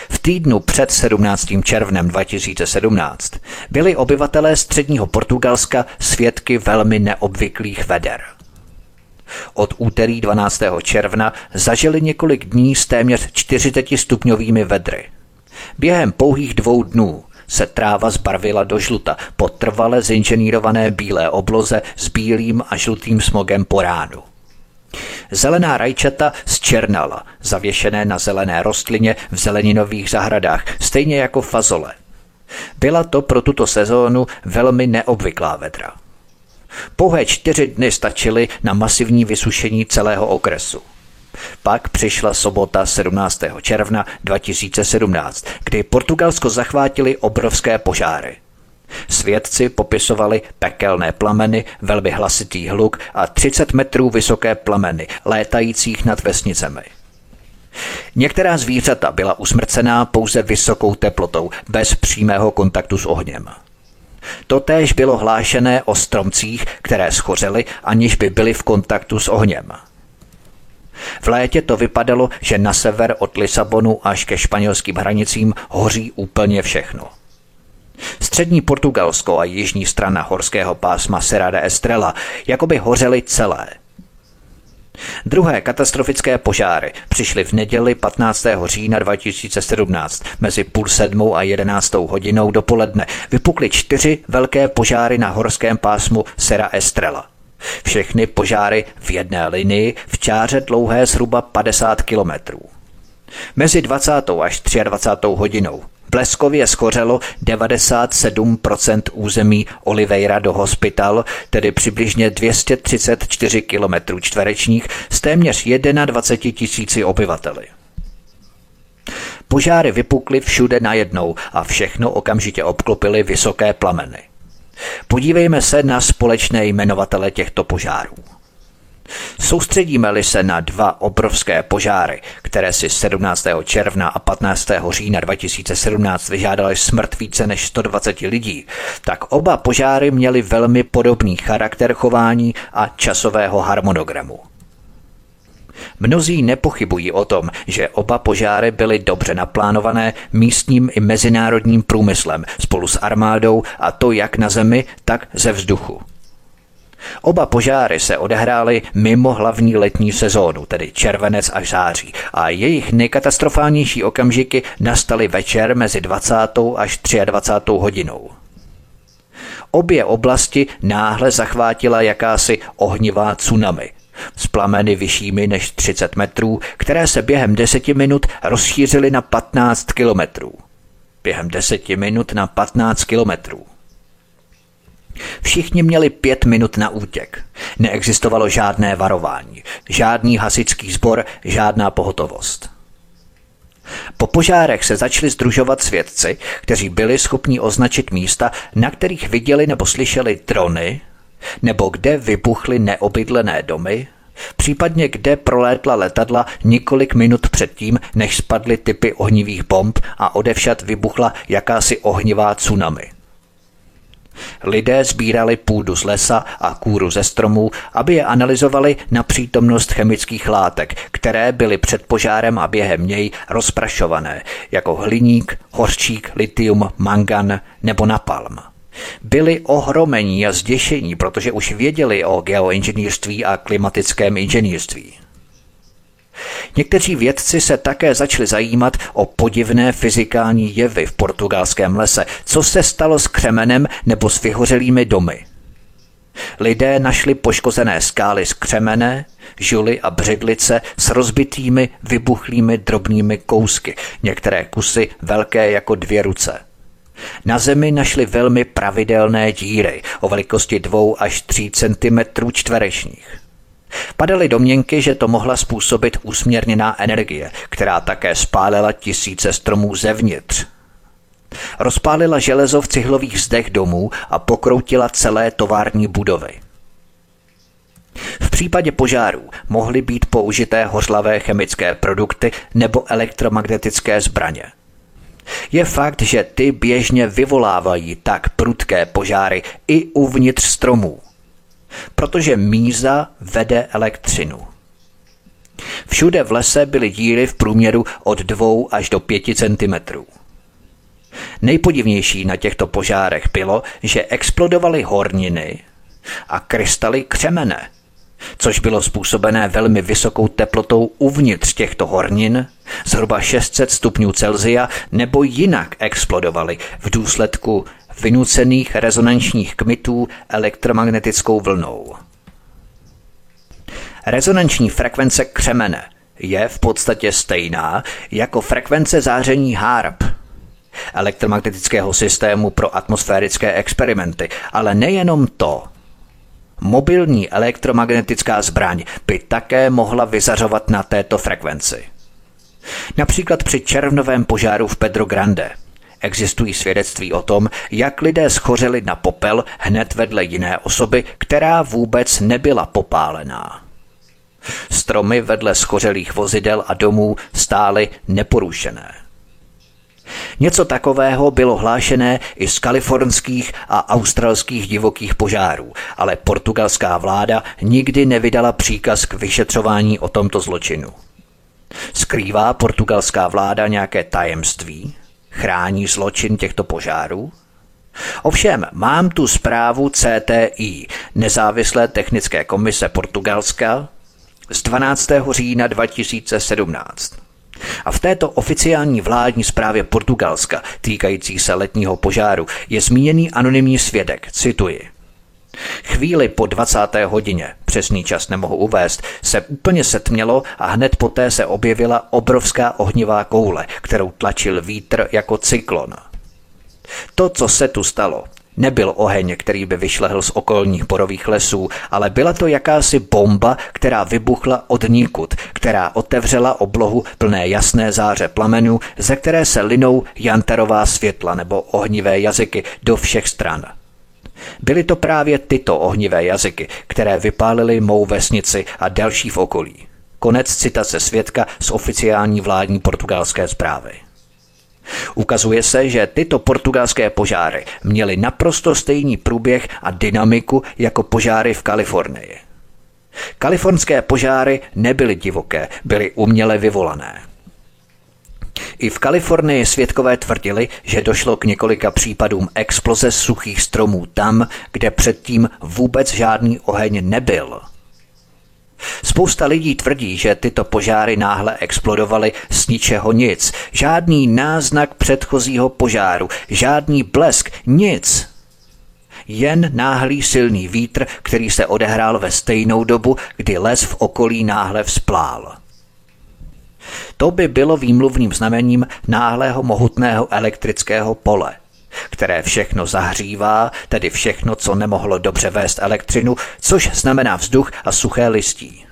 V týdnu před sedmnáctým červnem dva tisíce sedmnáct byli obyvatelé středního Portugalska svědky velmi neobvyklých veder. Od úterý dvanáctého června zažili několik dní s téměř čtyřicetistupňovými vedry. Během pouhých dvou dnů se tráva zbarvila do žluta po trvale zinženýrované bílé obloze s bílým a žlutým smogem po ránu. Zelená rajčata zčernala, zavěšené na zelené rostlině v zeleninových zahradách, stejně jako fazole. Byla to pro tuto sezónu velmi neobvyklá vedra. Pouhé čtyři dny stačily na masivní vysušení celého okresu. Pak přišla sobota sedmnáctého června dva tisíce sedmnáct, kdy Portugalsko zachvátily obrovské požáry. Svědci popisovali pekelné plameny, velmi hlasitý hluk a třicet metrů vysoké plameny, létajících nad vesnicemi. Některá zvířata byla usmrcená pouze vysokou teplotou, bez přímého kontaktu s ohněm. Totéž bylo hlášené o stromcích, které schořely, aniž by byly v kontaktu s ohněm. V létě to vypadalo, že na sever od Lisabonu až ke španělským hranicím hoří úplně všechno. Střední Portugalsko a jižní strana horského pásma Serra da Estrela jako by hořely celé. Druhé katastrofické požáry přišly v neděli patnáctého října dva tisíce sedmnáct mezi půl sedmou a jedenáctou hodinou dopoledne. Vypukly čtyři velké požáry na horském pásmu Serra Estrela. Všechny požáry v jedné linii v čáře dlouhé zhruba padesát kilometrů. Mezi dvacátou až dvacátou třetí hodinou bleskově schořelo devadesát sedm procent území Oliveira do Hospital, tedy přibližně dvě stě třicet čtyři kilometrů čtverečních s téměř dvaceti jedné tisíci obyvateli. Požáry vypukly všude najednou a všechno okamžitě obklopily vysoké plameny. Podívejme se na společné jmenovatele těchto požárů. Soustředíme-li se na dva obrovské požáry, které si sedmnáctého června a patnáctého října dva tisíce sedmnáct vyžádaly smrt více než sto dvacet lidí, tak oba požáry měly velmi podobný charakter chování a časového harmonogramu. Mnozí nepochybují o tom, že oba požáry byly dobře naplánované místním i mezinárodním průmyslem spolu s armádou, a to jak na zemi, tak ze vzduchu. Oba požáry se odehrály mimo hlavní letní sezónu, tedy červenec až září, a jejich nejkatastrofálnější okamžiky nastaly večer mezi dvacátou až dvacátou třetí hodinou. Obě oblasti náhle zachvátila jakási ohnivá tsunami. S plameny vyššími než třicet metrů, které se během deseti minut rozšířily na patnáct kilometrů. Během deseti minut na patnáct kilometrů. Všichni měli pět minut na útěk. Neexistovalo žádné varování, žádný hasičský sbor, žádná pohotovost. Po požárech se začali sdružovat svědci, kteří byli schopni označit místa, na kterých viděli nebo slyšeli drony, nebo kde vybuchly neobydlené domy, případně kde prolétla letadla několik minut předtím, než spadly typy ohnivých bomb a odevšad vybuchla jakási ohnivá tsunami. Lidé sbírali půdu z lesa a kůru ze stromů, aby je analyzovali na přítomnost chemických látek, které byly před požárem a během něj rozprašované, jako hliník, hořčík, litium, mangan nebo napalm. Byli ohromení a zděšení, protože už věděli o geoinženýrství a klimatickém inženýrství. Někteří vědci se také začali zajímat o podivné fyzikální jevy v portugalském lese, co se stalo s křemenem nebo s vyhořelými domy. Lidé našli poškozené skály z křemene, žuly a břidlice s rozbitými, vybuchlými drobnými kousky, některé kusy velké jako dvě ruce. Na zemi našli velmi pravidelné díry o velikosti dva až tři centimetrů čtverečních. Padaly domněnky, že to mohla způsobit úsměrněná energie, která také spálila tisíce stromů zevnitř. Rozpálila železo v cihlových zdech domů a pokroutila celé tovární budovy. V případě požárů mohly být použité hořlavé chemické produkty nebo elektromagnetické zbraně. Je fakt, že ty běžně vyvolávají tak prudké požáry i uvnitř stromů, protože míza vede elektřinu. Všude v lese byly díry v průměru od dvou až do pěti centimetrů. Nejpodivnější na těchto požárech bylo, že explodovaly horniny a krystaly křemene, což bylo způsobené velmi vysokou teplotou uvnitř těchto hornin, zhruba šest set stupňů Celsia, nebo jinak explodovaly v důsledku vynucených rezonančních kmitů elektromagnetickou vlnou. Rezonanční frekvence křemene je v podstatě stejná jako frekvence záření HAARP, elektromagnetického systému pro atmosférické experimenty, ale nejenom to. Mobilní elektromagnetická zbraň by také mohla vyzařovat na této frekvenci. Například při červnovém požáru v Pedro Grande existují svědectví o tom, jak lidé schořeli na popel hned vedle jiné osoby, která vůbec nebyla popálená. Stromy vedle schořelých vozidel a domů stály neporušené. Něco takového bylo hlášené i z kalifornských a australských divokých požárů, ale portugalská vláda nikdy nevydala příkaz k vyšetřování o tomto zločinu. Skrývá portugalská vláda nějaké tajemství? Chrání zločin těchto požárů? Ovšem, mám tu zprávu C T I, nezávislé technické komise Portugalska, z dvanáctého října dva tisíce sedmnáct. A v této oficiální vládní zprávě Portugalska týkající se letního požáru je zmíněný anonymní svědek, cituji. Chvíli po dvacáté hodině, přesný čas nemohu uvést, se úplně setmělo a hned poté se objevila obrovská ohnivá koule, kterou tlačil vítr jako cyklon. To, co se tu stalo, nebyl oheň, který by vyšlehl z okolních borových lesů, ale byla to jakási bomba, která vybuchla odnikud, která otevřela oblohu plné jasné záře plamenů, ze které se linou jantarová světla nebo ohnivé jazyky do všech stran. Byly to právě tyto ohnivé jazyky, které vypálily mou vesnici a další v okolí. Konec citace svědka z oficiální vládní portugalské zprávy. Ukazuje se, že tyto portugalské požáry měly naprosto stejný průběh a dynamiku jako požáry v Kalifornii. Kalifornské požáry nebyly divoké, byly uměle vyvolané. I v Kalifornii svědkové tvrdili, že došlo k několika případům exploze suchých stromů tam, kde předtím vůbec žádný oheň nebyl. Spousta lidí tvrdí, že tyto požáry náhle explodovaly z ničeho nic. Žádný náznak předchozího požáru, žádný blesk, nic. jen náhlý silný vítr, který se odehrál ve stejnou dobu, kdy les v okolí náhle vzplál. To by bylo výmluvným znamením náhlého mohutného elektrického pole, které všechno zahřívá, tedy všechno, co nemohlo dobře vést elektřinu, což znamená vzduch a suché listí.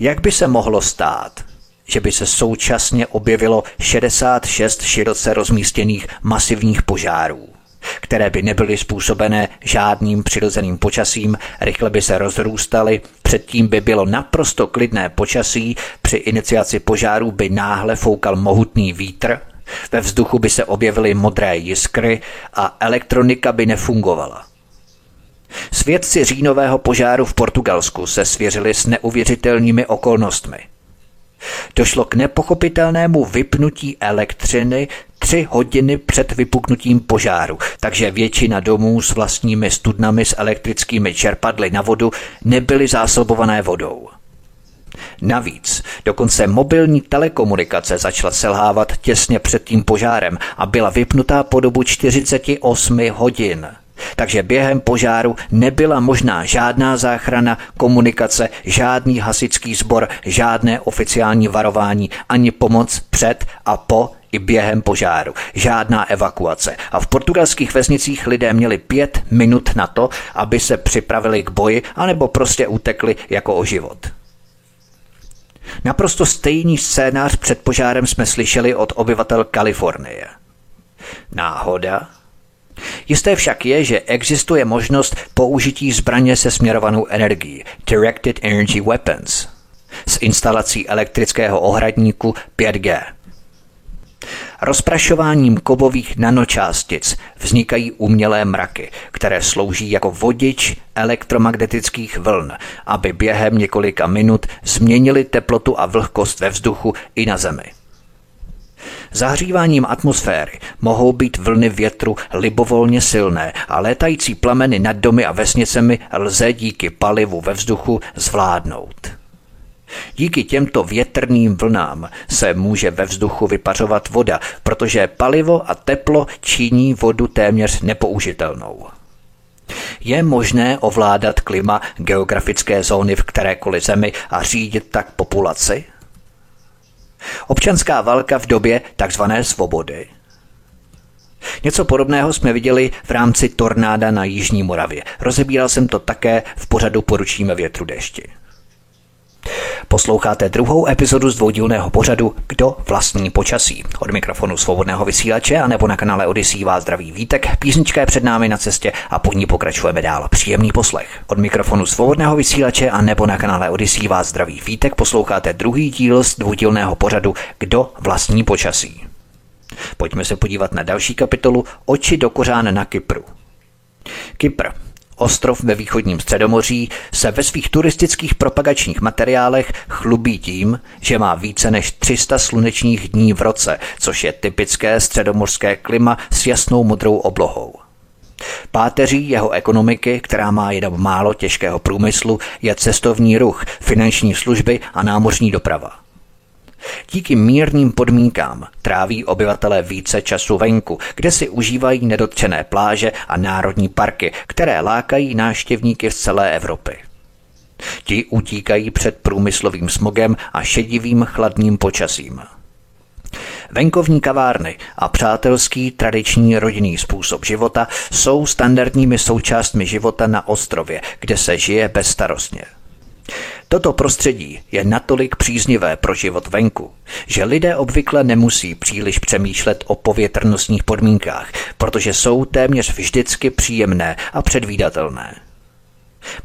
Jak by se mohlo stát, že by se současně objevilo šedesát šest široce rozmístěných masivních požárů, které by nebyly způsobené žádným přirozeným počasím, rychle by se rozrůstaly, předtím by bylo naprosto klidné počasí, při iniciaci požáru by náhle foukal mohutný vítr, ve vzduchu by se objevily modré jiskry a elektronika by nefungovala. Svědci říjnového požáru v Portugalsku se svěřili s neuvěřitelnými okolnostmi. Došlo k nepochopitelnému vypnutí elektřiny tři hodiny před vypuknutím požáru, takže většina domů s vlastními studnami s elektrickými čerpadly na vodu nebyly zásobované vodou. Navíc dokonce mobilní telekomunikace začala selhávat těsně před tím požárem a byla vypnutá po dobu čtyřicet osm hodin. Takže během požáru nebyla možná žádná záchrana, komunikace, žádný hasičský sbor, žádné oficiální varování, ani pomoc před a po i během požáru, žádná evakuace. A v portugalských vesnicích lidé měli pět minut na to, aby se připravili k boji, anebo prostě utekli jako o život. Naprosto stejný scénář před požárem jsme slyšeli od obyvatel Kalifornie. Náhoda? Jisté však je, že existuje možnost použití zbraně se směrovanou energií, Directed Energy Weapons, s instalací elektrického ohradníku pět gé. Rozprašováním kovových nanočástic vznikají umělé mraky, které slouží jako vodič elektromagnetických vln, aby během několika minut změnily teplotu a vlhkost ve vzduchu i na Zemi. Zahříváním atmosféry mohou být vlny větru libovolně silné a létající plameny nad domy a vesnicemi lze díky palivu ve vzduchu zvládnout. Díky těmto větrným vlnám se může ve vzduchu vypařovat voda, protože palivo a teplo činí vodu téměř nepoužitelnou. Je možné ovládat klima geografické zóny v kterékoliv zemi a řídit tak populaci? Občanská válka v době tzv. Svobody. Něco podobného jsme viděli v rámci tornáda na Jižní Moravě. Rozebíral jsem to také v pořadu Poručíme větru dešti. Posloucháte druhou epizodu z dvoudílného pořadu Kdo vlastní počasí. Od mikrofonu svobodného vysílače anebo na kanále Odyssey vás zdraví Vítek. Písnička je před námi na cestě a po ní pokračujeme dál. Příjemný poslech. Od mikrofonu svobodného vysílače anebo na kanále Odyssey vás zdraví Vítek. Posloucháte druhý díl z dvoudílného pořadu Kdo vlastní počasí. Pojďme se podívat na další kapitolu Oči do kořán na Kypru. Kypr. Ostrov ve východním Středomoří se ve svých turistických propagačních materiálech chlubí tím, že má více než tři sta slunečních dní v roce, což je typické středomořské klima s jasnou modrou oblohou. Páteří jeho ekonomiky, která má jenom málo těžkého průmyslu, je cestovní ruch, finanční služby a námořní doprava. Díky mírným podmínkám tráví obyvatelé více času venku, kde si užívají nedotčené pláže a národní parky, které lákají návštěvníky z celé Evropy. Ti utíkají před průmyslovým smogem a šedivým chladným počasím. Venkovní kavárny a přátelský tradiční rodinný způsob života jsou standardními součástmi života na ostrově, kde se žije bezstarostně. Toto prostředí je natolik příznivé pro život venku, že lidé obvykle nemusí příliš přemýšlet o povětrnostních podmínkách, protože jsou téměř vždycky příjemné a předvídatelné.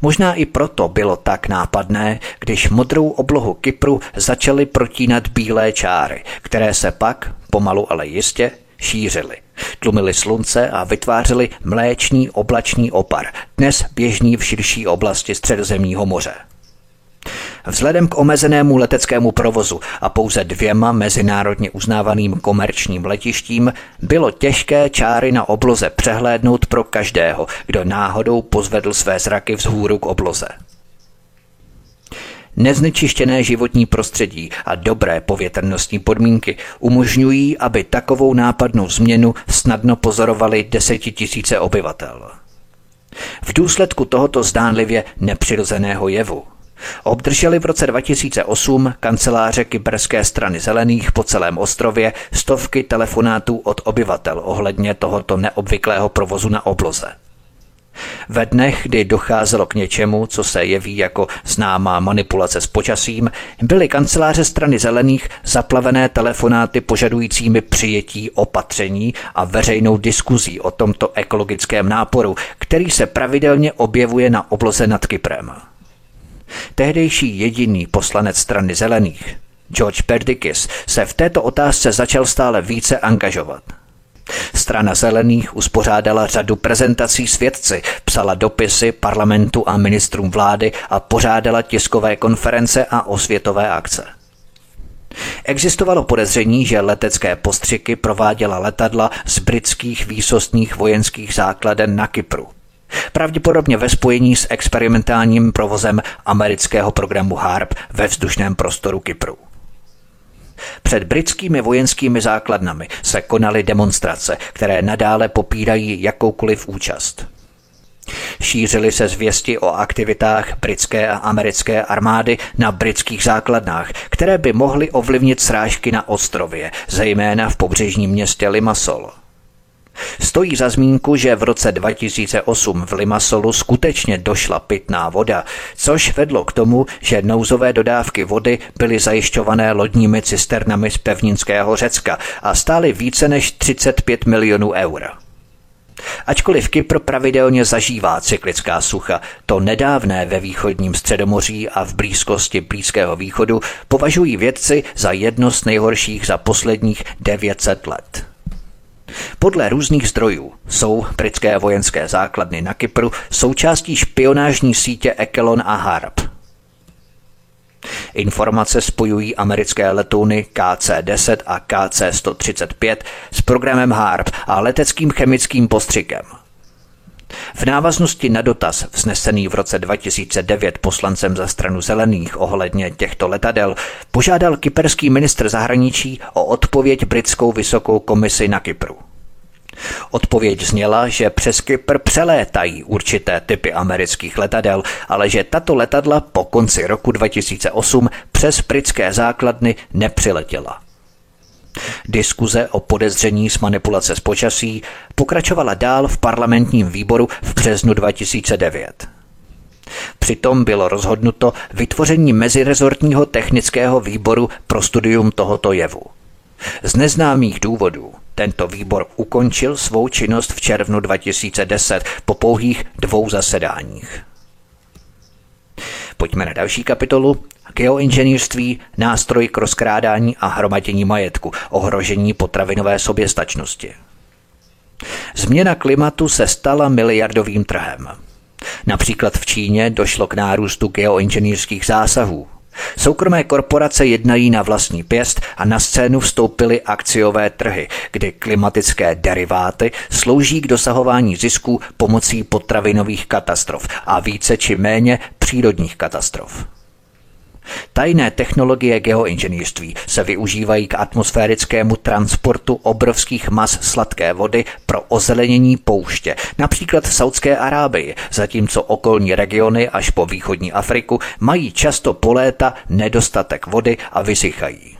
Možná i proto bylo tak nápadné, když modrou oblohu Kypru začaly protínat bílé čáry, které se pak, pomalu ale jistě, šířily. Tlumily slunce a vytvářely mléčný oblační opar, dnes běžný v širší oblasti Středozemního moře. Vzhledem k omezenému leteckému provozu a pouze dvěma mezinárodně uznávaným komerčním letištím bylo těžké čáry na obloze přehlédnout pro každého, kdo náhodou pozvedl své zraky vzhůru k obloze. Neznečištěné životní prostředí a dobré povětrnostní podmínky umožňují, aby takovou nápadnou změnu snadno pozorovali desetitisíce obyvatel. V důsledku tohoto zdánlivě nepřirozeného jevu obdrželi v roce dva tisíce osm kanceláře Kyperské strany zelených po celém ostrově stovky telefonátů od obyvatel ohledně tohoto neobvyklého provozu na obloze. Ve dnech, kdy docházelo k něčemu, co se jeví jako známá manipulace s počasím, byly kanceláře strany zelených zaplavené telefonáty požadujícími přijetí opatření a veřejnou diskuzí o tomto ekologickém náporu, který se pravidelně objevuje na obloze nad Kyprem. Tehdejší jediný poslanec strany zelených, George Perdikis, se v této otázce začal stále více angažovat. Strana zelených uspořádala řadu prezentací s vědci, psala dopisy parlamentu a ministrům vlády a pořádala tiskové konference a osvětové akce. Existovalo podezření, že letecké postřiky prováděla letadla z britských výsostných vojenských základen na Kypru, pravděpodobně ve spojení s experimentálním provozem amerického programu HAARP ve vzdušném prostoru Kypru. Před britskými vojenskými základnami se konaly demonstrace, které nadále popírají jakoukoliv účast. Šířily se zvěsti o aktivitách britské a americké armády na britských základnách, které by mohly ovlivnit srážky na ostrově, zejména v pobřežním městě Limassol. Stojí za zmínku, že v roce dva tisíce osm v Limassolu skutečně došla pitná voda, což vedlo k tomu, že nouzové dodávky vody byly zajišťované lodními cisternami z pevninského Řecka a stály více než třicet pět milionů eur. Ačkoliv Kypr pravidelně zažívá cyklická sucha, to nedávné ve východním Středomoří a v blízkosti Blízkého východu považují vědci za jedno z nejhorších za posledních devět set let. Podle různých zdrojů jsou britské vojenské základny na Kypru součástí špionážní sítě Echelon a HAARP. Informace spojují americké letouny K C deset a K C sto třicet pět s programem HAARP a leteckým chemickým postřikem. V návaznosti na dotaz vznesený v roce dva tisíce devět poslancem za stranu zelených ohledně těchto letadel požádal kyperský ministr zahraničí o odpověď britskou vysokou komisi na Kypru. Odpověď zněla, že přes Kypr přelétají určité typy amerických letadel, ale že tato letadla po konci roku dva tisíce osm přes britské základny nepřiletěla. Diskuze o podezření z manipulace s počasí pokračovala dál v parlamentním výboru v březnu dva tisíce devět. Přitom bylo rozhodnuto vytvoření mezirezortního technického výboru pro studium tohoto jevu. Z neznámých důvodů tento výbor ukončil svou činnost v červnu dva tisíce deset po pouhých dvou zasedáních. Pojďme na další kapitolu. Geoinženýrství, nástroj k rozkrádání a hromadění majetku, ohrožení potravinové soběstačnosti. Změna klimatu se stala miliardovým trhem. Například v Číně došlo k nárůstu geoinženýrských zásahů. Soukromé korporace jednají na vlastní pěst a na scénu vstoupily akciové trhy, kdy klimatické deriváty slouží k dosahování zisků pomocí potravinových katastrof a více či méně přírodních katastrof. Tajné technologie geoinženýrství se využívají k atmosférickému transportu obrovských mas sladké vody pro ozelenění pouště, například v Saudské Arábii, zatímco okolní regiony až po východní Afriku mají často po léta nedostatek vody a vysychají.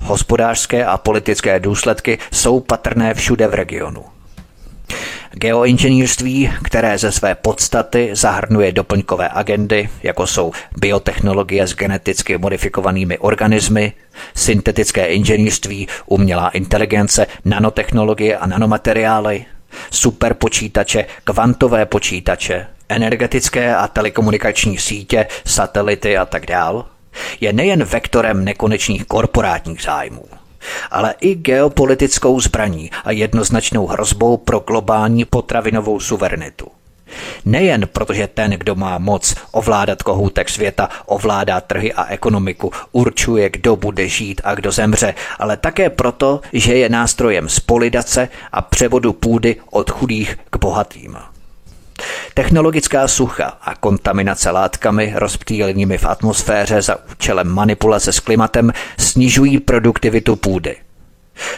Hospodářské a politické důsledky jsou patrné všude v regionu. Geoinženýrství, které ze své podstaty zahrnuje doplňkové agendy, jako jsou biotechnologie s geneticky modifikovanými organismy, syntetické inženýrství, umělá inteligence, nanotechnologie a nanomateriály, superpočítače, kvantové počítače, energetické a telekomunikační sítě, satelity a tak dál, je nejen vektorem nekonečných korporátních zájmů, ale i geopolitickou zbraní a jednoznačnou hrozbou pro globální potravinovou suverenitu. Nejen protože ten, kdo má moc ovládat kohoutek světa, ovládá trhy a ekonomiku, určuje, kdo bude žít a kdo zemře, ale také proto, že je nástrojem spolidace a převodu půdy od chudých k bohatým. Technologická sucha a kontaminace látkami rozptýlenými v atmosféře za účelem manipulace s klimatem snižují produktivitu půdy.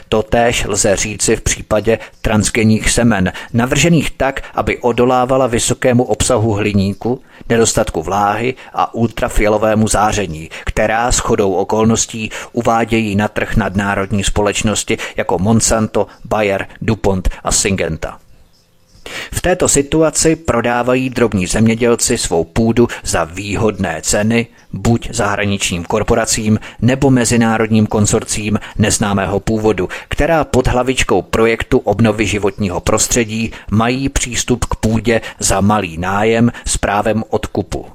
Totéž lze říci v případě transgenních semen, navržených tak, aby odolávala vysokému obsahu hliníku, nedostatku vláhy a ultrafialovému záření, která shodou okolností uvádějí na trh nadnárodní společnosti jako Monsanto, Bayer, DuPont a Syngenta. V této situaci prodávají drobní zemědělci svou půdu za výhodné ceny buď zahraničním korporacím nebo mezinárodním konsorcím neznámého původu, která pod hlavičkou projektu obnovy životního prostředí mají přístup k půdě za malý nájem s právem odkupu.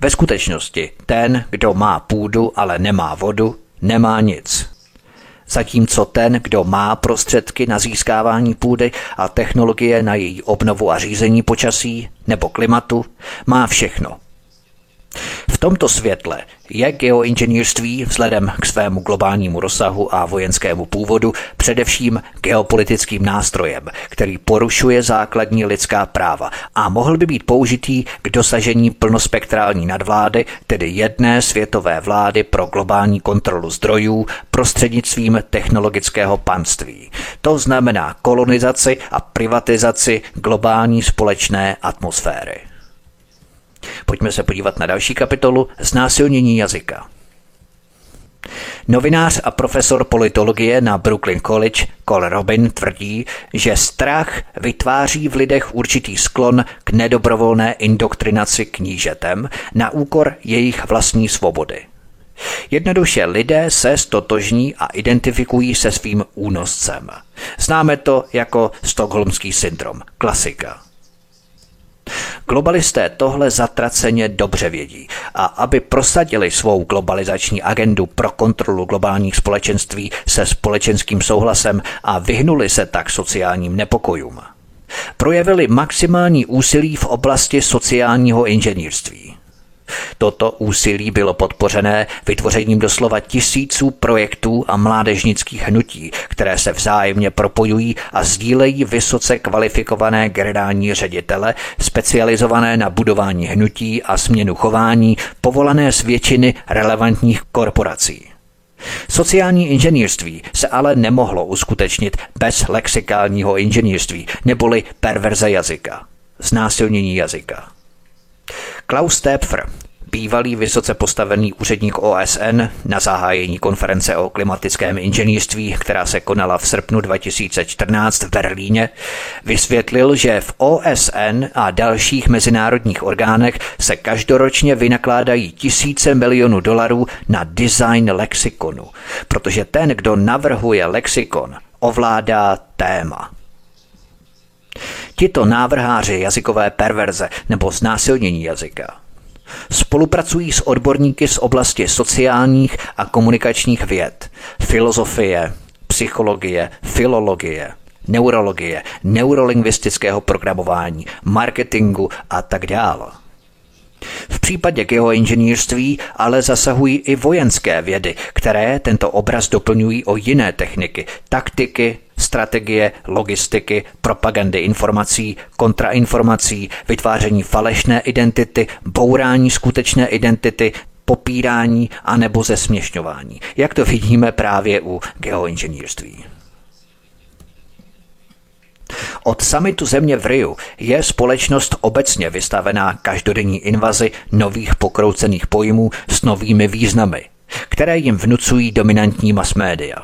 Ve skutečnosti ten, kdo má půdu, ale nemá vodu, nemá nic. Zatímco ten, kdo má prostředky na získávání půdy a technologie na její obnovu a řízení počasí nebo klimatu, má všechno. V tomto světle je geoinženýrství vzhledem k svému globálnímu rozsahu a vojenskému původu především geopolitickým nástrojem, který porušuje základní lidská práva a mohl by být použitý k dosažení plnospektrální nadvlády, tedy jedné světové vlády pro globální kontrolu zdrojů prostřednictvím technologického panství. To znamená kolonizaci a privatizaci globální společné atmosféry. Pojďme se podívat na další kapitolu Znásilnění jazyka. Novinář a profesor politologie na Brooklyn College Cole Robin tvrdí, že strach vytváří v lidech určitý sklon k nedobrovolné indoktrinaci knížetem na úkor jejich vlastní svobody. Jednoduše lidé se stotožní a identifikují se svým únoscem. Známe to jako stockholmský syndrom, klasika. Globalisté tohle zatraceně dobře vědí a aby prosadili svou globalizační agendu pro kontrolu globálních společenství se společenským souhlasem a vyhnuli se tak sociálním nepokojům, projevili maximální úsilí v oblasti sociálního inženýrství. Toto úsilí bylo podpořené vytvořením doslova tisíců projektů a mládežnických hnutí, které se vzájemně propojují a sdílejí vysoce kvalifikované generální ředitele, specializované na budování hnutí a změnu chování, povolané z většiny relevantních korporací. Sociální inženýrství se ale nemohlo uskutečnit bez lexikálního inženýrství, neboli perverze jazyka, znásilnění jazyka. Klaus Töpfer, bývalý vysoce postavený úředník O S N na zahájení konference o klimatickém inženýrství, která se konala v srpnu dva tisíce čtrnáct v Berlíně, vysvětlil, že v O S N a dalších mezinárodních orgánech se každoročně vynakládají tisíce milionů dolarů na design lexikonu, protože ten, kdo navrhuje lexikon, ovládá téma. Tito návrháři jazykové perverze nebo znásilnění jazyka spolupracují s odborníky z oblasti sociálních a komunikačních věd, filozofie, psychologie, filologie, neurologie, neurolingvistického programování, marketingu a tak dále. V případě geoinženýrství ale zasahují i vojenské vědy, které tento obraz doplňují o jiné techniky, taktiky, strategie, logistiky, propagandy informací, kontrainformací, vytváření falešné identity, bourání skutečné identity, popírání anebo zesměšňování, jak to vidíme právě u geoinženýrství. Od summitu země v Riu je společnost obecně vystavená každodenní invazi nových pokroucených pojmů s novými významy, které jim vnucují dominantní masmédia.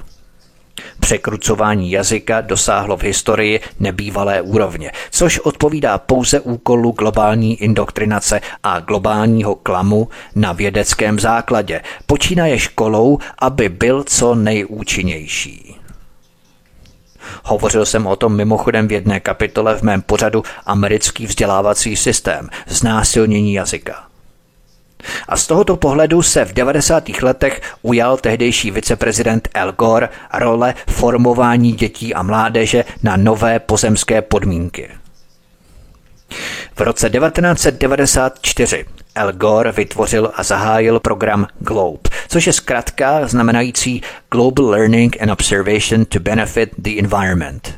Překrucování jazyka dosáhlo v historii nebývalé úrovně, což odpovídá pouze úkolu globální indoktrinace a globálního klamu na vědeckém základě, počínaje školou, aby byl co nejúčinnější. Hovořil jsem o tom mimochodem v jedné kapitole v mém pořadu Americký vzdělávací systém – znásilnění jazyka. A z tohoto pohledu se v devadesátých letech ujal tehdejší viceprezident Al Gore role formování dětí a mládeže na nové pozemské podmínky. V roce devatenáct set devadesát čtyři Al Gore vytvořil a zahájil program GLOBE, což je zkratka znamenající Global Learning and Observation to Benefit the Environment.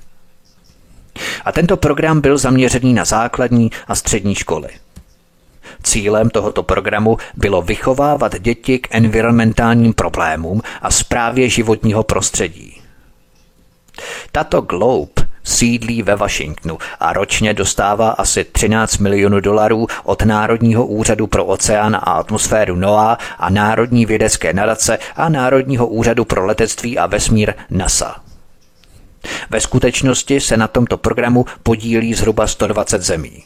A tento program byl zaměřený na základní a střední školy. Cílem tohoto programu bylo vychovávat děti k environmentálním problémům a správě životního prostředí. Tato GLOBE sídlí ve Washingtonu a ročně dostává asi třináct milionů dolarů od Národního úřadu pro oceán a atmosféru NOAA a Národní vědecké nadace a Národního úřadu pro letectví a vesmír NASA. Ve skutečnosti se na tomto programu podílí zhruba sto dvacet zemí.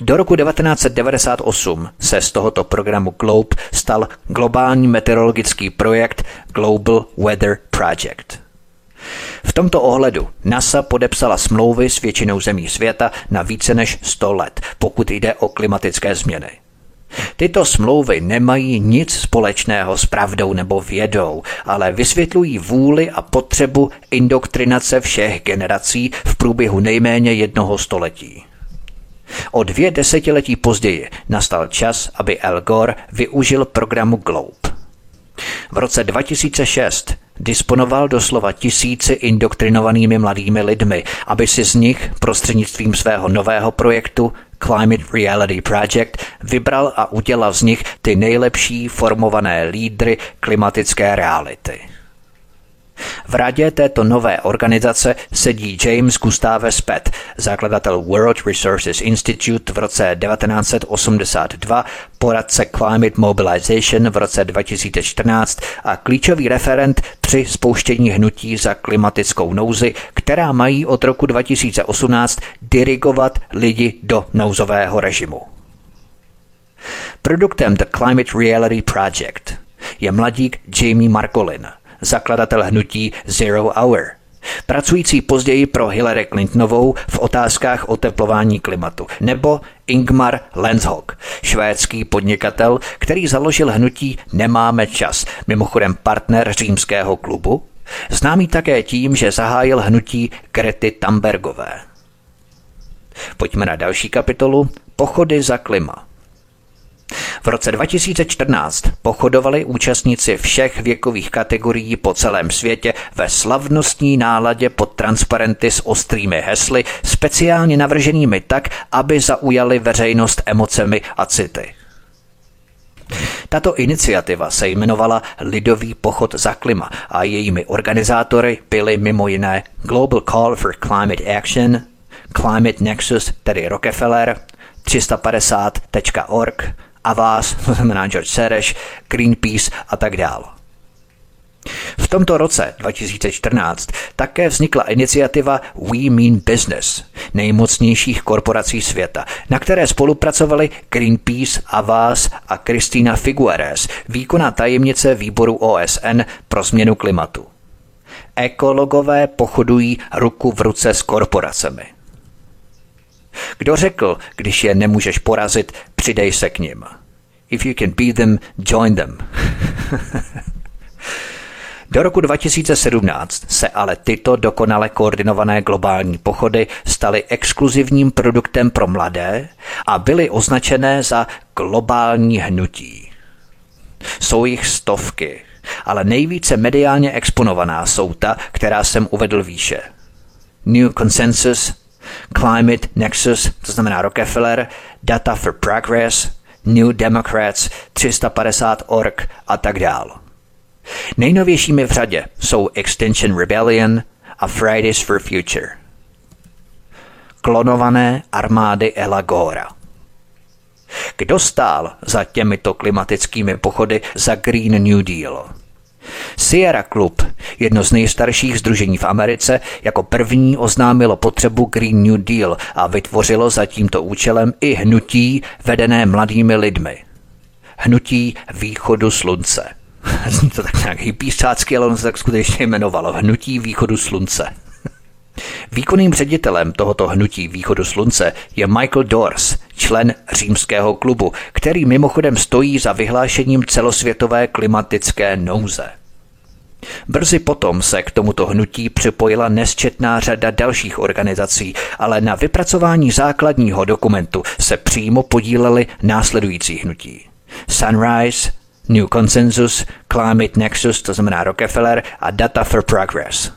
Do roku devatenáct set devadesát osm se z tohoto programu GLOBE stal globální meteorologický projekt Global Weather Project. V tomto ohledu NASA podepsala smlouvy s většinou zemí světa na více než sto let, pokud jde o klimatické změny. Tyto smlouvy nemají nic společného s pravdou nebo vědou, ale vysvětlují vůli a potřebu indoktrinace všech generací v průběhu nejméně jednoho století. O dvě desetiletí později nastal čas, aby Al Gore využil programu GLOBE. V roce dva tisíce šest disponoval doslova tisíci indoktrinovanými mladými lidmi, aby si z nich prostřednictvím svého nového projektu Climate Reality Project vybral a udělal z nich ty nejlepší formované lídry klimatické reality. V radě této nové organizace sedí James Gustave Speth, zakladatel World Resources Institute v roce devatenáct set osmdesát dva, poradce Climate Mobilization v roce dva tisíce čtrnáct a klíčový referent při spouštění hnutí za klimatickou nouzi, která mají od roku dva tisíce osmnáct dirigovat lidi do nouzového režimu. Produktem The Climate Reality Project je mladík Jamie Marcolin, zakladatel hnutí Zero Hour, pracující později pro Hillary Clintonovou v otázkách oteplování klimatu, nebo Ingmar Lenzhog, švédský podnikatel, který založil hnutí Nemáme čas, mimochodem partner Římského klubu, známý také tím, že zahájil hnutí Grety Thunbergové. Pojďme na další kapitolu Pochody za klima. V roce dva tisíce čtrnáct pochodovali účastníci všech věkových kategorií po celém světě ve slavnostní náladě pod transparenty s ostrými hesly, speciálně navrženými tak, aby zaujali veřejnost emocemi a city. Tato iniciativa se jmenovala Lidový pochod za klima a jejími organizátory byly mimo jiné Global Call for Climate Action, Climate Nexus, tedy Rockefeller, tři sta padesát tečka org, Avaaz, to znamená George Soros, Greenpeace a tak dál. V tomto roce dva tisíce čtrnáct také vznikla iniciativa We Mean Business, nejmocnějších korporací světa, na které spolupracovali Greenpeace, Avaaz a Cristina Figueres, výkonná tajemnice výboru O S N pro změnu klimatu. Ekologové pochodují ruku v ruce s korporacemi. Kdo řekl, když je nemůžeš porazit, přidej se k nim. If you can beat them, join them. Do roku dva tisíce sedmnáct se ale tyto dokonale koordinované globální pochody staly exkluzivním produktem pro mladé a byly označené za globální hnutí. Jsou jich stovky, ale nejvíce mediálně exponovaná jsou ta, která jsem uvedl výše. New Consensus, Climate Nexus, to znamená Rockefeller, Data for Progress, New Democrats, tři sta padesát tečka org a tak dál. Nejnovějšími v řadě jsou Extinction Rebellion a Fridays for Future. Klonované armády Ala Gora. Kdo stál za těmito klimatickými pochody za Green New Deal? Sierra Club, jedno z nejstarších sdružení v Americe, jako první oznámilo potřebu Green New Deal a vytvořilo za tímto účelem i hnutí vedené mladými lidmi. Hnutí východu slunce. To tak nějak hypísácky, ale ono se tak skutečně jmenovalo. Hnutí východu slunce. Výkonným ředitelem tohoto hnutí východu slunce je Michael Dors, člen Římského klubu, který mimochodem stojí za vyhlášením celosvětové klimatické nouze. Brzy potom se k tomuto hnutí připojila nesčetná řada dalších organizací, ale na vypracování základního dokumentu se přímo podíleli následující hnutí. Sunrise, New Consensus, Climate Nexus, to znamená Rockefeller, a Data for Progress.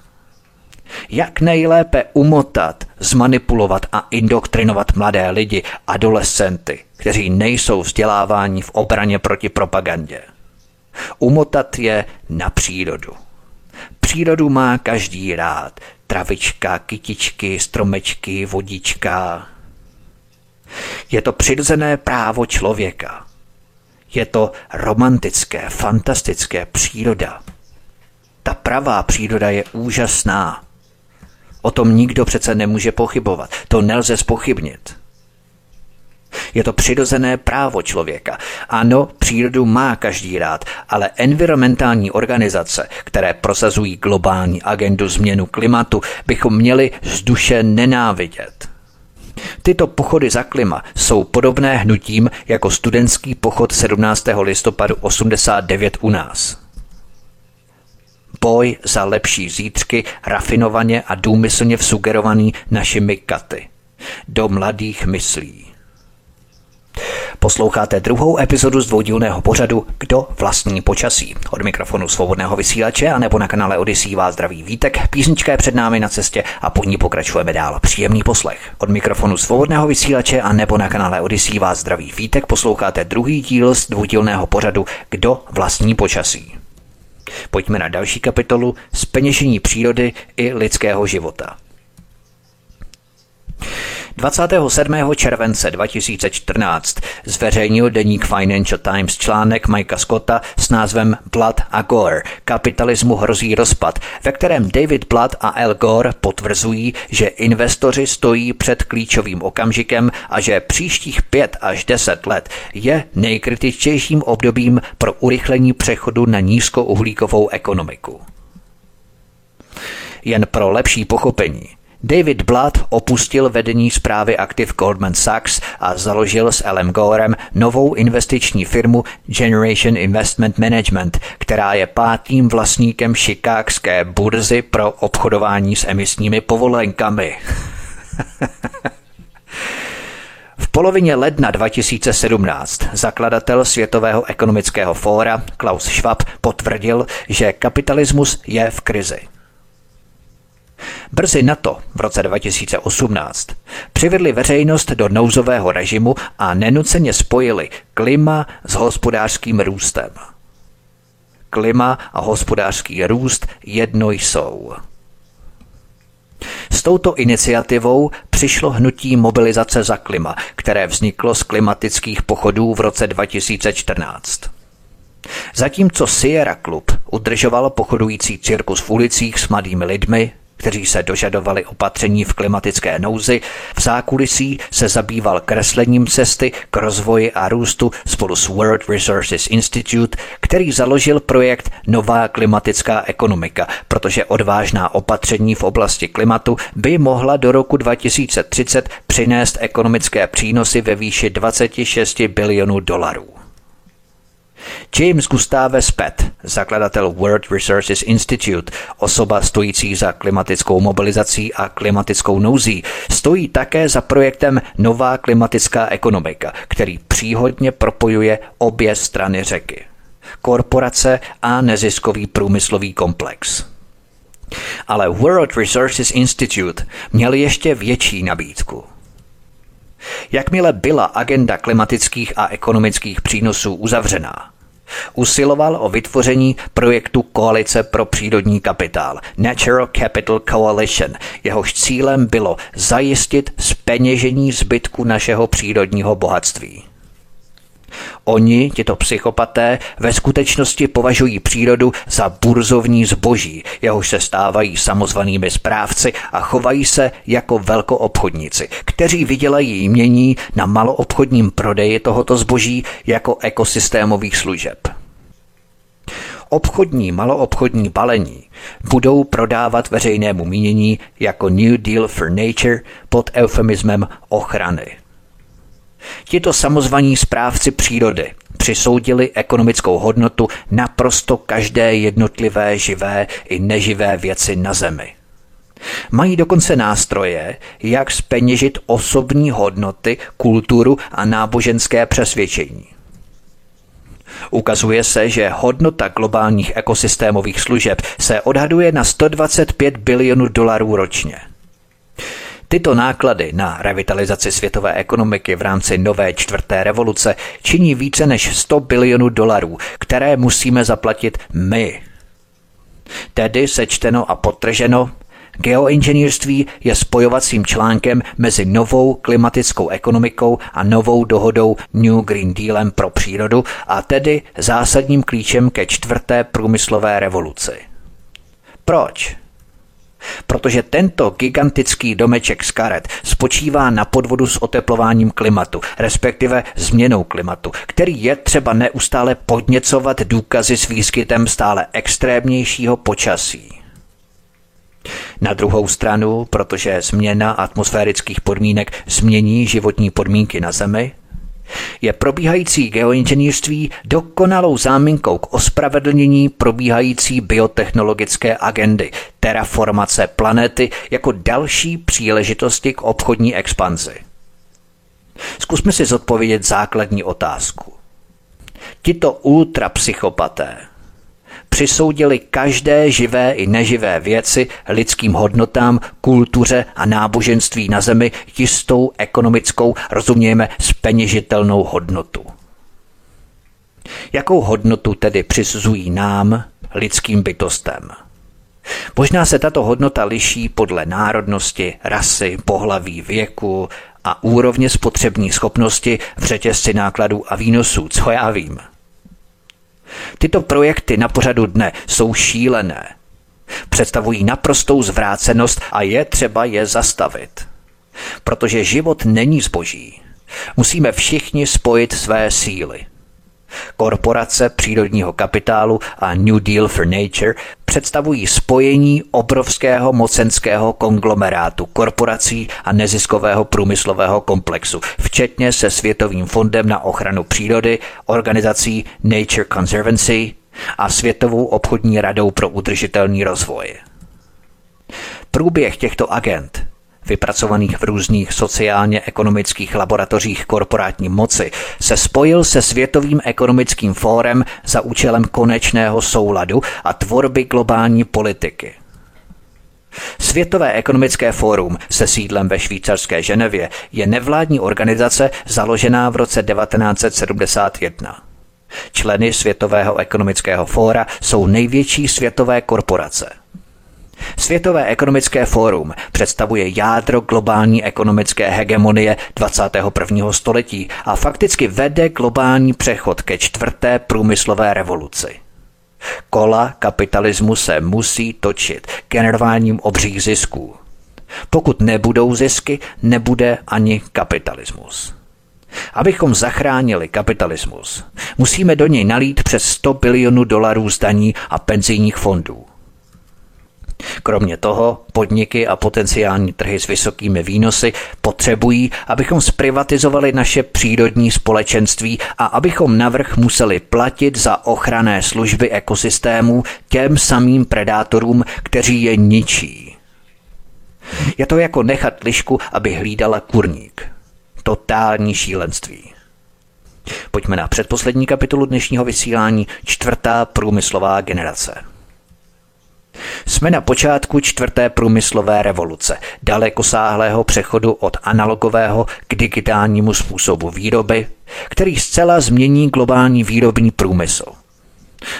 Jak nejlépe umotat, zmanipulovat a indoktrinovat mladé lidi, adolescenty, kteří nejsou vzděláváni v obraně proti propagandě. Umotat je na přírodu. Přírodu má každý rád. Travička, kytičky, stromečky, vodička. Je to přirozené právo člověka. Je to romantické, fantastické, příroda. Ta pravá příroda je úžasná. O tom nikdo přece nemůže pochybovat. To nelze zpochybnit. Je to přirozené právo člověka. Ano, přírodu má každý rád, ale environmentální organizace, které prosazují globální agendu změnu klimatu, bychom měli z duše nenávidět. Tyto pochody za klima jsou podobné hnutím jako studentský pochod sedmnáctého listopadu osmdesát devět u nás. Boj za lepší zítřky, rafinovaně a důmyslně vsugerovaný našimi katy. Do mladých myslí. Posloucháte druhou epizodu z dvoudílného pořadu Kdo vlastní počasí. Od mikrofonu svobodného vysílače anebo na kanále Odyssey vás zdraví Vítek, písnička je před námi na cestě a po ní pokračujeme dál. Příjemný poslech. Od mikrofonu svobodného vysílače anebo na kanále Odyssey vás zdraví Vítek, posloucháte druhý díl z dvoudílného pořadu Kdo vlastní počasí. Pojďme na další kapitolu Zpeněžení přírody i lidského života. dvacátého sedmého července dva tisíce čtrnáct zveřejnil deník Financial Times článek Mikea Scotta s názvem Blood a Gore. Kapitalismu hrozí rozpad, ve kterém David Blood a Al Gore potvrzují, že investoři stojí před klíčovým okamžikem a že příštích pět až deset let je nejkritičtějším obdobím pro urychlení přechodu na nízkouhlíkovou ekonomiku. Jen pro lepší pochopení. David Blood opustil vedení správy aktiv Goldman Sachs a založil s Alem Gorem novou investiční firmu Generation Investment Management, která je pátým vlastníkem chicagské burzy pro obchodování s emisními povolenkami. V polovině ledna dva tisíce sedmnáct zakladatel Světového ekonomického fóra Klaus Schwab potvrdil, že kapitalismus je v krizi. Brzy nato, v roce dva tisíce osmnáct, přivedli veřejnost do nouzového režimu a nenuceně spojili klima s hospodářským růstem. Klima a hospodářský růst jedno jsou. S touto iniciativou přišlo hnutí mobilizace za klima, které vzniklo z klimatických pochodů v roce dva tisíce čtrnáct. Zatímco Sierra Club udržoval pochodující cirkus v ulicích s mladými lidmi, kteří se dožadovali opatření v klimatické nouzi, v zákulisí se zabýval kreslením cesty k rozvoji a růstu spolu s World Resources Institute, který založil projekt Nová klimatická ekonomika, protože odvážná opatření v oblasti klimatu by mohla do roku dva tisíce třicet přinést ekonomické přínosy ve výši dvacet šest bilionů dolarů. James Gustave Speth, zakladatel World Resources Institute, osoba stojící za klimatickou mobilizací a klimatickou nouzí, stojí také za projektem Nová klimatická ekonomika, který příhodně propojuje obě strany řeky, korporace a neziskový průmyslový komplex. Ale World Resources Institute měl ještě větší nabídku. Jakmile byla agenda klimatických a ekonomických přínosů uzavřená, usiloval o vytvoření projektu Koalice pro přírodní kapitál, Natural Capital Coalition, jehož cílem bylo zajistit zpeněžení zbytku našeho přírodního bohatství. Oni, tito psychopaté, ve skutečnosti považují přírodu za burzovní zboží, jehož se stávají samozvanými správci a chovají se jako velkoobchodníci, kteří vydělají jmění na maloobchodním prodeji tohoto zboží jako ekosystémových služeb. Obchodní maloobchodní balení budou prodávat veřejnému mínění jako New Deal for Nature pod eufemismem ochrany. Tito samozvaní správci přírody přisoudili ekonomickou hodnotu naprosto každé jednotlivé živé i neživé věci na Zemi. Mají dokonce nástroje, jak zpeněžit osobní hodnoty, kulturu a náboženské přesvědčení. Ukazuje se, že hodnota globálních ekosystémových služeb se odhaduje na sto dvacet pět bilionů dolarů ročně. Tyto náklady na revitalizaci světové ekonomiky v rámci nové čtvrté revoluce činí více než sto bilionů dolarů, které musíme zaplatit my. Tedy sečteno a podtrženo, geoinženýrství je spojovacím článkem mezi novou klimatickou ekonomikou a novou dohodou New Green Dealem pro přírodu, a tedy zásadním klíčem ke čtvrté průmyslové revoluci. Proč? Protože tento gigantický domeček z karet spočívá na podvodu s oteplováním klimatu, respektive změnou klimatu, který je třeba neustále podněcovat důkazy s výskytem stále extrémnějšího počasí. Na druhou stranu, protože změna atmosférických podmínek změní životní podmínky na Zemi, je probíhající geoinženýrství dokonalou záminkou k ospravedlnění probíhající biotechnologické agendy, terraformace planety jako další příležitosti k obchodní expanzi. Zkusme si zodpovědět základní otázku. Tito ultrapsychopaté přisoudili každé živé i neživé věci, lidským hodnotám, kultuře a náboženství na Zemi jistou ekonomickou, rozumějme, zpeněžitelnou hodnotu. Jakou hodnotu tedy přisuzují nám, lidským bytostem? Možná se tato hodnota liší podle národnosti, rasy, pohlaví, věku a úrovně spotřební schopnosti v řetězci nákladů a výnosů, co já vím. Tyto projekty na pořadu dne jsou šílené. Představují naprostou zvrácenost a je třeba je zastavit. Protože život není zboží. Musíme všichni spojit své síly. Korporace přírodního kapitálu a New Deal for Nature představují spojení obrovského mocenského konglomerátu korporací a neziskového průmyslového komplexu, včetně se Světovým fondem na ochranu přírody, organizací Nature Conservancy a Světovou obchodní radou pro udržitelný rozvoj. Průběh těchto agend, vypracovaných v různých sociálně-ekonomických laboratořích korporátní moci, se spojil se Světovým ekonomickým fórem za účelem konečného souladu a tvorby globální politiky. Světové ekonomické fórum se sídlem ve švýcarské Ženevě je nevládní organizace založená v roce devatenáct set sedmdesát jedna. Členy Světového ekonomického fóra jsou největší světové korporace. Světové ekonomické fórum představuje jádro globální ekonomické hegemonie dvacátého prvního století a fakticky vede globální přechod ke čtvrté průmyslové revoluci. Kola kapitalismu se musí točit generováním obřích zisků. Pokud nebudou zisky, nebude ani kapitalismus. Abychom zachránili kapitalismus, musíme do něj nalít přes sto bilionů dolarů z daní a penzijních fondů. Kromě toho, podniky a potenciální trhy s vysokými výnosy potřebují, abychom zprivatizovali naše přírodní společenství a abychom navrch museli platit za ochranné služby ekosystémů těm samým predátorům, kteří je ničí. Je to jako nechat lišku, aby hlídala kurník. Totální šílenství. Pojďme na předposlední kapitolu dnešního vysílání, čtvrtá průmyslová generace. Jsme na počátku čtvrté průmyslové revoluce, dalekosáhlého přechodu od analogového k digitálnímu způsobu výroby, který zcela změní globální výrobní průmysl.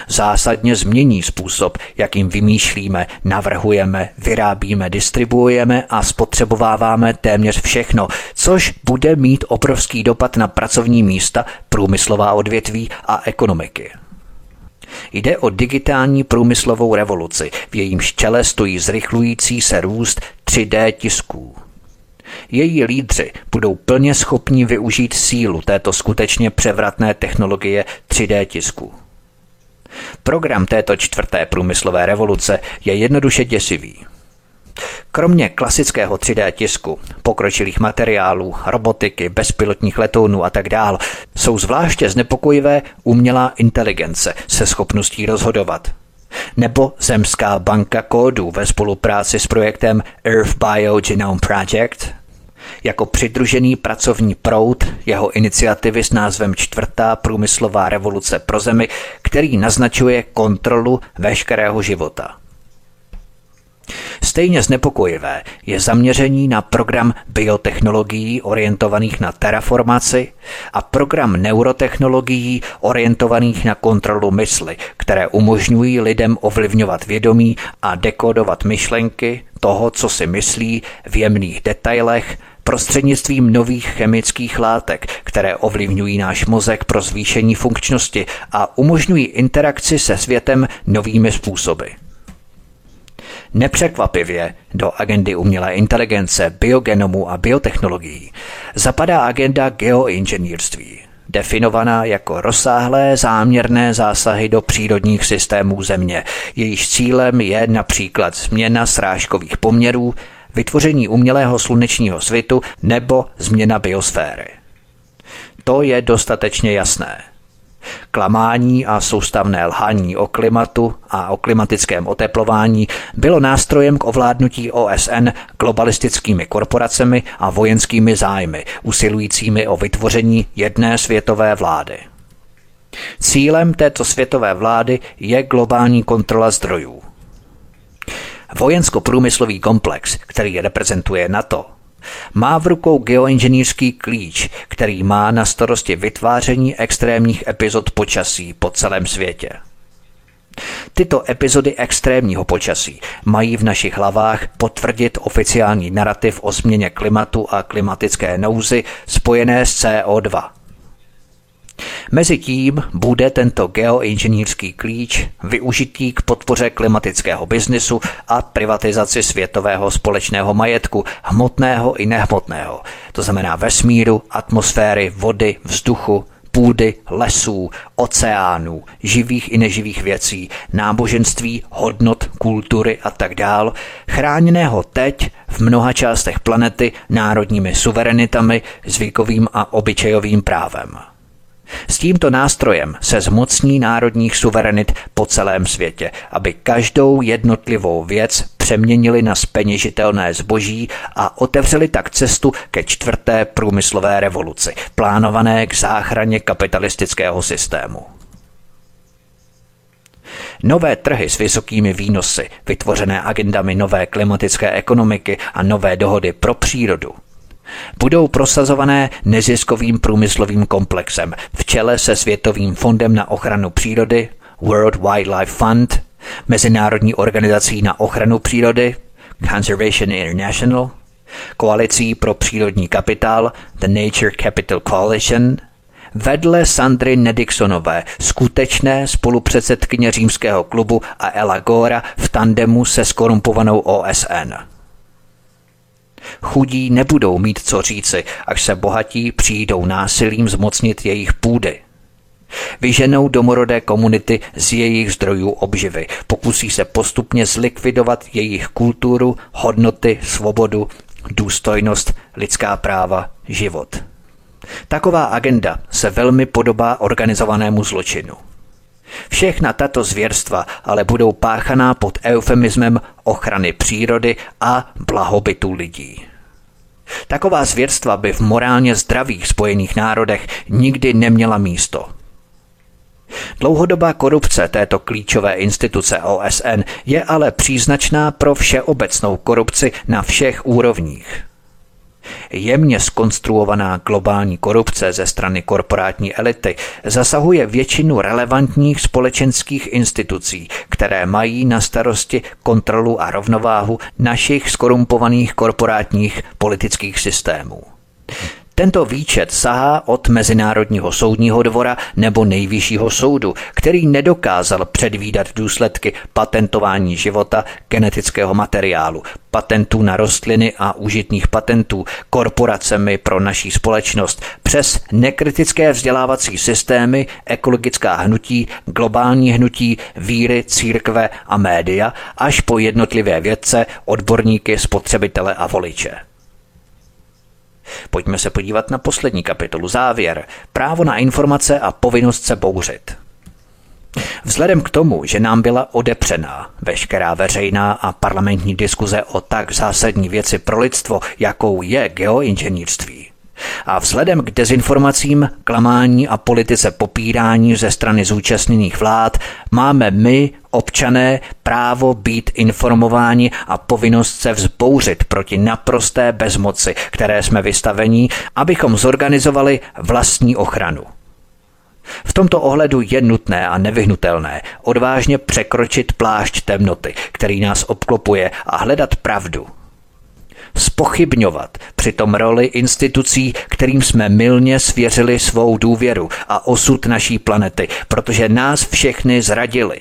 Zásadně změní způsob, jakým vymýšlíme, navrhujeme, vyrábíme, distribuujeme a spotřebováváme téměř všechno, což bude mít obrovský dopad na pracovní místa, průmyslová odvětví a ekonomiky. Jde o digitální průmyslovou revoluci, v jejímž čele stojí zrychlující se růst tři dé tisků. Její lídři budou plně schopni využít sílu této skutečně převratné technologie tři dé tisku. Program této čtvrté průmyslové revoluce je jednoduše děsivý. Kromě klasického tři dé tisku, pokročilých materiálů, robotiky, bezpilotních letounů a tak dál, jsou zvláště znepokojivé umělá inteligence se schopností rozhodovat. Nebo Zemská banka kódů ve spolupráci s projektem Earth Biogenome Project, jako přidružený pracovní proud jeho iniciativy s názvem Čtvrtá průmyslová revoluce pro Zemi, který naznačuje kontrolu veškerého života. Stejně znepokojivé je zaměření na program biotechnologií orientovaných na terraformaci a program neurotechnologií orientovaných na kontrolu mysli, které umožňují lidem ovlivňovat vědomí a dekodovat myšlenky toho, co si myslí v jemných detailech, prostřednictvím nových chemických látek, které ovlivňují náš mozek pro zvýšení funkčnosti a umožňují interakci se světem novými způsoby. Nepřekvapivě do agendy umělé inteligence, biogenomů a biotechnologií zapadá agenda geoinženýrství, definovaná jako rozsáhlé záměrné zásahy do přírodních systémů Země. Jejíž cílem je například změna srážkových poměrů, vytvoření umělého slunečního svitu nebo změna biosféry. To je dostatečně jasné. Klamání a soustavné lhání o klimatu a o klimatickém oteplování bylo nástrojem k ovládnutí O S N globalistickými korporacemi a vojenskými zájmy, usilujícími o vytvoření jedné světové vlády. Cílem této světové vlády je globální kontrola zdrojů. Vojensko-průmyslový komplex, který reprezentuje NATO, má v rukou geoinženýrský klíč, který má na starosti vytváření extrémních epizod počasí po celém světě. Tyto epizody extrémního počasí mají v našich hlavách potvrdit oficiální narrativ o změně klimatu a klimatické nouzi spojené s C O dva. Mezitím bude tento geoinženýrský klíč využitý k podpoře klimatického biznisu a privatizaci světového společného majetku, hmotného i nehmotného, to znamená vesmíru, atmosféry, vody, vzduchu, půdy, lesů, oceánů, živých i neživých věcí, náboženství, hodnot, kultury a tak dál, chráněného teď v mnoha částech planety národními suverenitami, zvykovým a obyčejovým právem. S tímto nástrojem se zmocní národních suverenit po celém světě, aby každou jednotlivou věc přeměnili na zpeněžitelné zboží a otevřeli tak cestu ke čtvrté průmyslové revoluci, plánované k záchraně kapitalistického systému. Nové trhy s vysokými výnosy, vytvořené agendami nové klimatické ekonomiky a nové dohody pro přírodu, budou prosazované neziskovým průmyslovým komplexem v čele se Světovým fondem na ochranu přírody, World Wildlife Fund, Mezinárodní organizací na ochranu přírody, Conservation International, Koalicí pro přírodní kapitál, The Nature Capital Coalition, vedle Sandry Nedicksonové, skutečné spolupředsedkyně Římského klubu a Ala Gora v tandemu se skorumpovanou O S N. Chudí nebudou mít co říci, až se bohatí přijdou násilím zmocnit jejich půdy. Vyženou domorodé komunity z jejich zdrojů obživy, pokusí se postupně zlikvidovat jejich kulturu, hodnoty, svobodu, důstojnost, lidská práva, život. Taková agenda se velmi podobá organizovanému zločinu. Všechna tato zvěrstva ale budou páchaná pod eufemismem ochrany přírody a blahobytu lidí. Taková zvěrstva by v morálně zdravých Spojených národech nikdy neměla místo. Dlouhodobá korupce této klíčové instituce O S N je ale příznačná pro všeobecnou korupci na všech úrovních. Jemně zkonstruovaná globální korupce ze strany korporátní elity zasahuje většinu relevantních společenských institucí, které mají na starosti kontrolu a rovnováhu našich skorumpovaných korporátních politických systémů. Tento výčet sahá od Mezinárodního soudního dvora nebo Nejvyššího soudu, který nedokázal předvídat důsledky patentování života, genetického materiálu, patentů na rostliny a užitných patentů, korporacemi pro naší společnost, přes nekritické vzdělávací systémy, ekologická hnutí, globální hnutí, víry, církve a média, až po jednotlivé vědce, odborníky, spotřebitele a voliče. Pojďme se podívat na poslední kapitolu závěr. Právo na informace a povinnost se bouřit. Vzhledem k tomu, že nám byla odepřená veškerá veřejná a parlamentní diskuze o tak zásadní věci pro lidstvo, jakou je geoinženýrství, a vzhledem k dezinformacím, klamání a politice popírání ze strany zúčastněných vlád, máme my, občané, právo být informováni a povinnost se vzbouřit proti naprosté bezmoci, které jsme vystaveni, abychom zorganizovali vlastní ochranu. V tomto ohledu je nutné a nevyhnutelné odvážně překročit plášť temnoty, který nás obklopuje, a hledat pravdu. Zpochybňovat přitom roli institucí, kterým jsme mylně svěřili svou důvěru a osud naší planety, protože nás všechny zradili.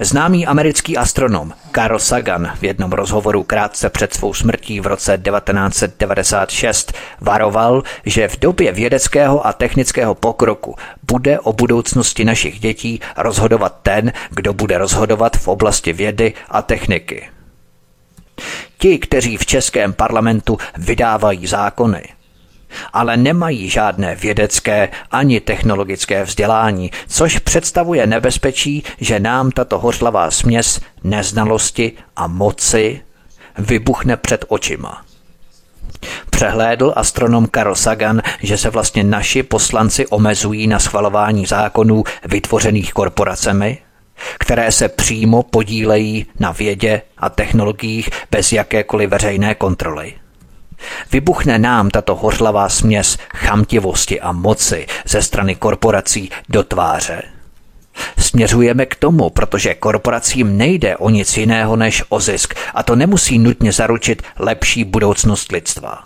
Známý americký astronom Carl Sagan v jednom rozhovoru krátce před svou smrtí v roce devatenáct set devadesát šest varoval, že v době vědeckého a technického pokroku bude o budoucnosti našich dětí rozhodovat ten, kdo bude rozhodovat v oblasti vědy a techniky. Ti, kteří v českém parlamentu vydávají zákony, ale nemají žádné vědecké ani technologické vzdělání, což představuje nebezpečí, že nám tato hořlavá směs neznalosti a moci vybuchne před očima. Přehlédl astronom Carl Sagan, že se vlastně naši poslanci omezují na schvalování zákonů vytvořených korporacemi, které se přímo podílejí na vědě a technologiích bez jakékoliv veřejné kontroly. Vybuchne nám tato hořlavá směs chamtivosti a moci ze strany korporací do tváře. Směřujeme k tomu, protože korporacím nejde o nic jiného než o zisk, a to nemusí nutně zaručit lepší budoucnost lidstva.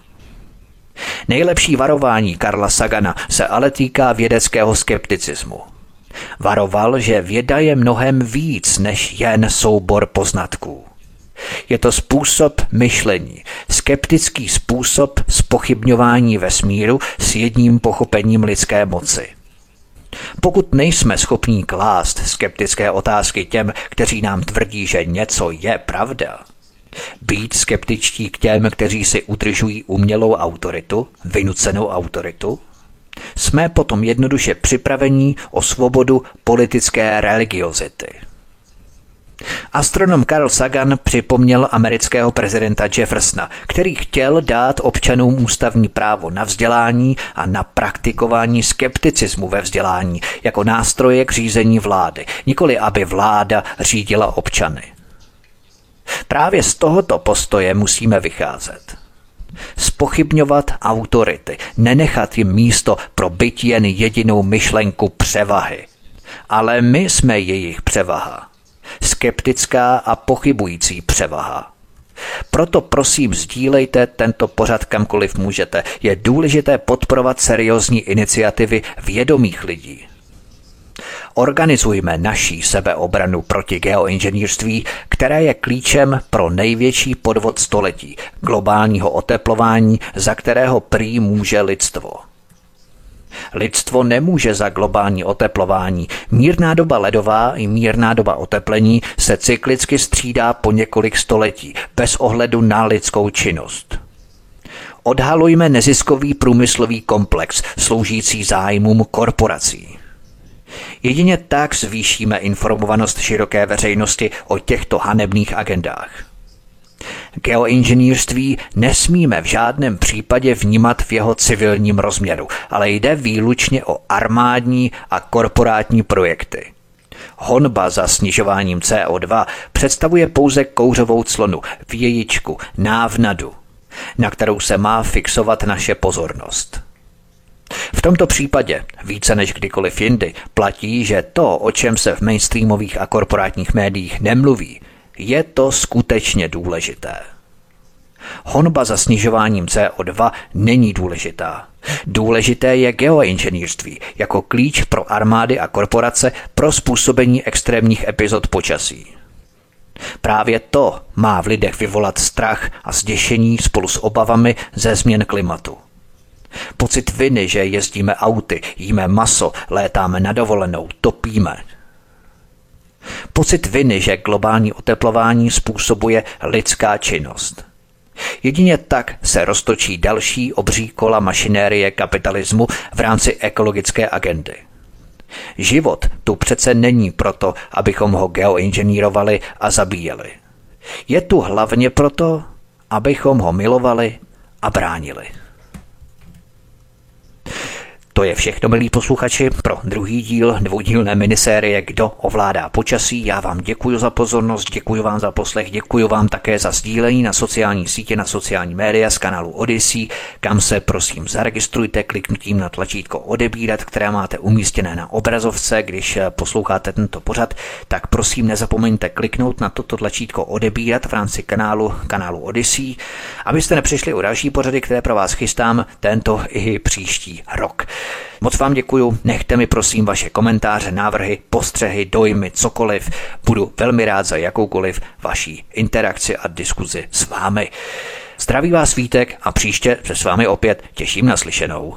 Nejlepší varování Carla Sagana se ale týká vědeckého skepticismu. Varoval, že věda je mnohem víc než jen soubor poznatků. Je to způsob myšlení, skeptický způsob zpochybňování vesmíru s jedním pochopením lidské moci. Pokud nejsme schopní klást skeptické otázky těm, kteří nám tvrdí, že něco je pravda, být skeptičtí k těm, kteří si udržují umělou autoritu, vynucenou autoritu, jsme potom jednoduše připraveni o svobodu politické religiozity. Astronom Carl Sagan připomněl amerického prezidenta Jeffersona, který chtěl dát občanům ústavní právo na vzdělání a na praktikování skepticismu ve vzdělání jako nástroje k řízení vlády, nikoli aby vláda řídila občany. Právě z tohoto postoje musíme vycházet. Zpochybňovat autority, nenechat jim místo pro byť jen jedinou myšlenku převahy. Ale my jsme jejich převaha. Skeptická a pochybující převaha. Proto prosím sdílejte tento pořad kamkoliv můžete. Je důležité podporovat seriózní iniciativy vědomých lidí. Organizujme naší sebeobranu proti geoinženýrství, které je klíčem pro největší podvod století, globálního oteplování, za kterého prý může lidstvo. Lidstvo nemůže za globální oteplování. Mírná doba ledová i mírná doba oteplení se cyklicky střídá po několik století, bez ohledu na lidskou činnost. Odhalujme neziskový průmyslový komplex, sloužící zájmům korporací. Jedině tak zvýšíme informovanost široké veřejnosti o těchto hanebných agendách. Geoinženýrství nesmíme v žádném případě vnímat v jeho civilním rozměru, ale jde výlučně o armádní a korporátní projekty. Honba za snižováním C O dva představuje pouze kouřovou clonu, vějičku, návnadu, na kterou se má fixovat naše pozornost. V tomto případě, více než kdykoliv jindy, platí, že to, o čem se v mainstreamových a korporátních médiích nemluví, je to skutečně důležité. Honba za snižováním C O dva není důležitá. Důležité je geoinženýrství jako klíč pro armády a korporace pro způsobení extrémních epizod počasí. Právě to má v lidech vyvolat strach a zděšení spolu s obavami ze změn klimatu. Pocit viny, že jezdíme auty, jíme maso, létáme na dovolenou, topíme. Pocit viny, že globální oteplování způsobuje lidská činnost. Jedině tak se roztočí další obří kola mašinérie kapitalismu v rámci ekologické agendy. Život tu přece není proto, abychom ho geoinženýrovali a zabíjeli. Je tu hlavně proto, abychom ho milovali a bránili. To je všechno, milí posluchači, pro druhý díl dvoudílné minisérie Kdo ovládá počasí. Já vám děkuji za pozornost, děkuji vám za poslech, děkuji vám také za sdílení na sociální sítě, na sociální média z kanálu Odyssey, kam se prosím zaregistrujte kliknutím na tlačítko odebírat, které máte umístěné na obrazovce. Když posloucháte tento pořad, tak prosím nezapomeňte kliknout na toto tlačítko odebírat v rámci kanálu, kanálu Odyssey, abyste nepřišli o další pořady, které pro vás chystám tento i příští rok. Moc vám děkuju, nechte mi prosím vaše komentáře, návrhy, postřehy, dojmy, cokoliv. Budu velmi rád za jakoukoliv vaší interakci a diskuzi s vámi. Zdraví vás Vítek a příště se s vámi opět těším na slyšenou.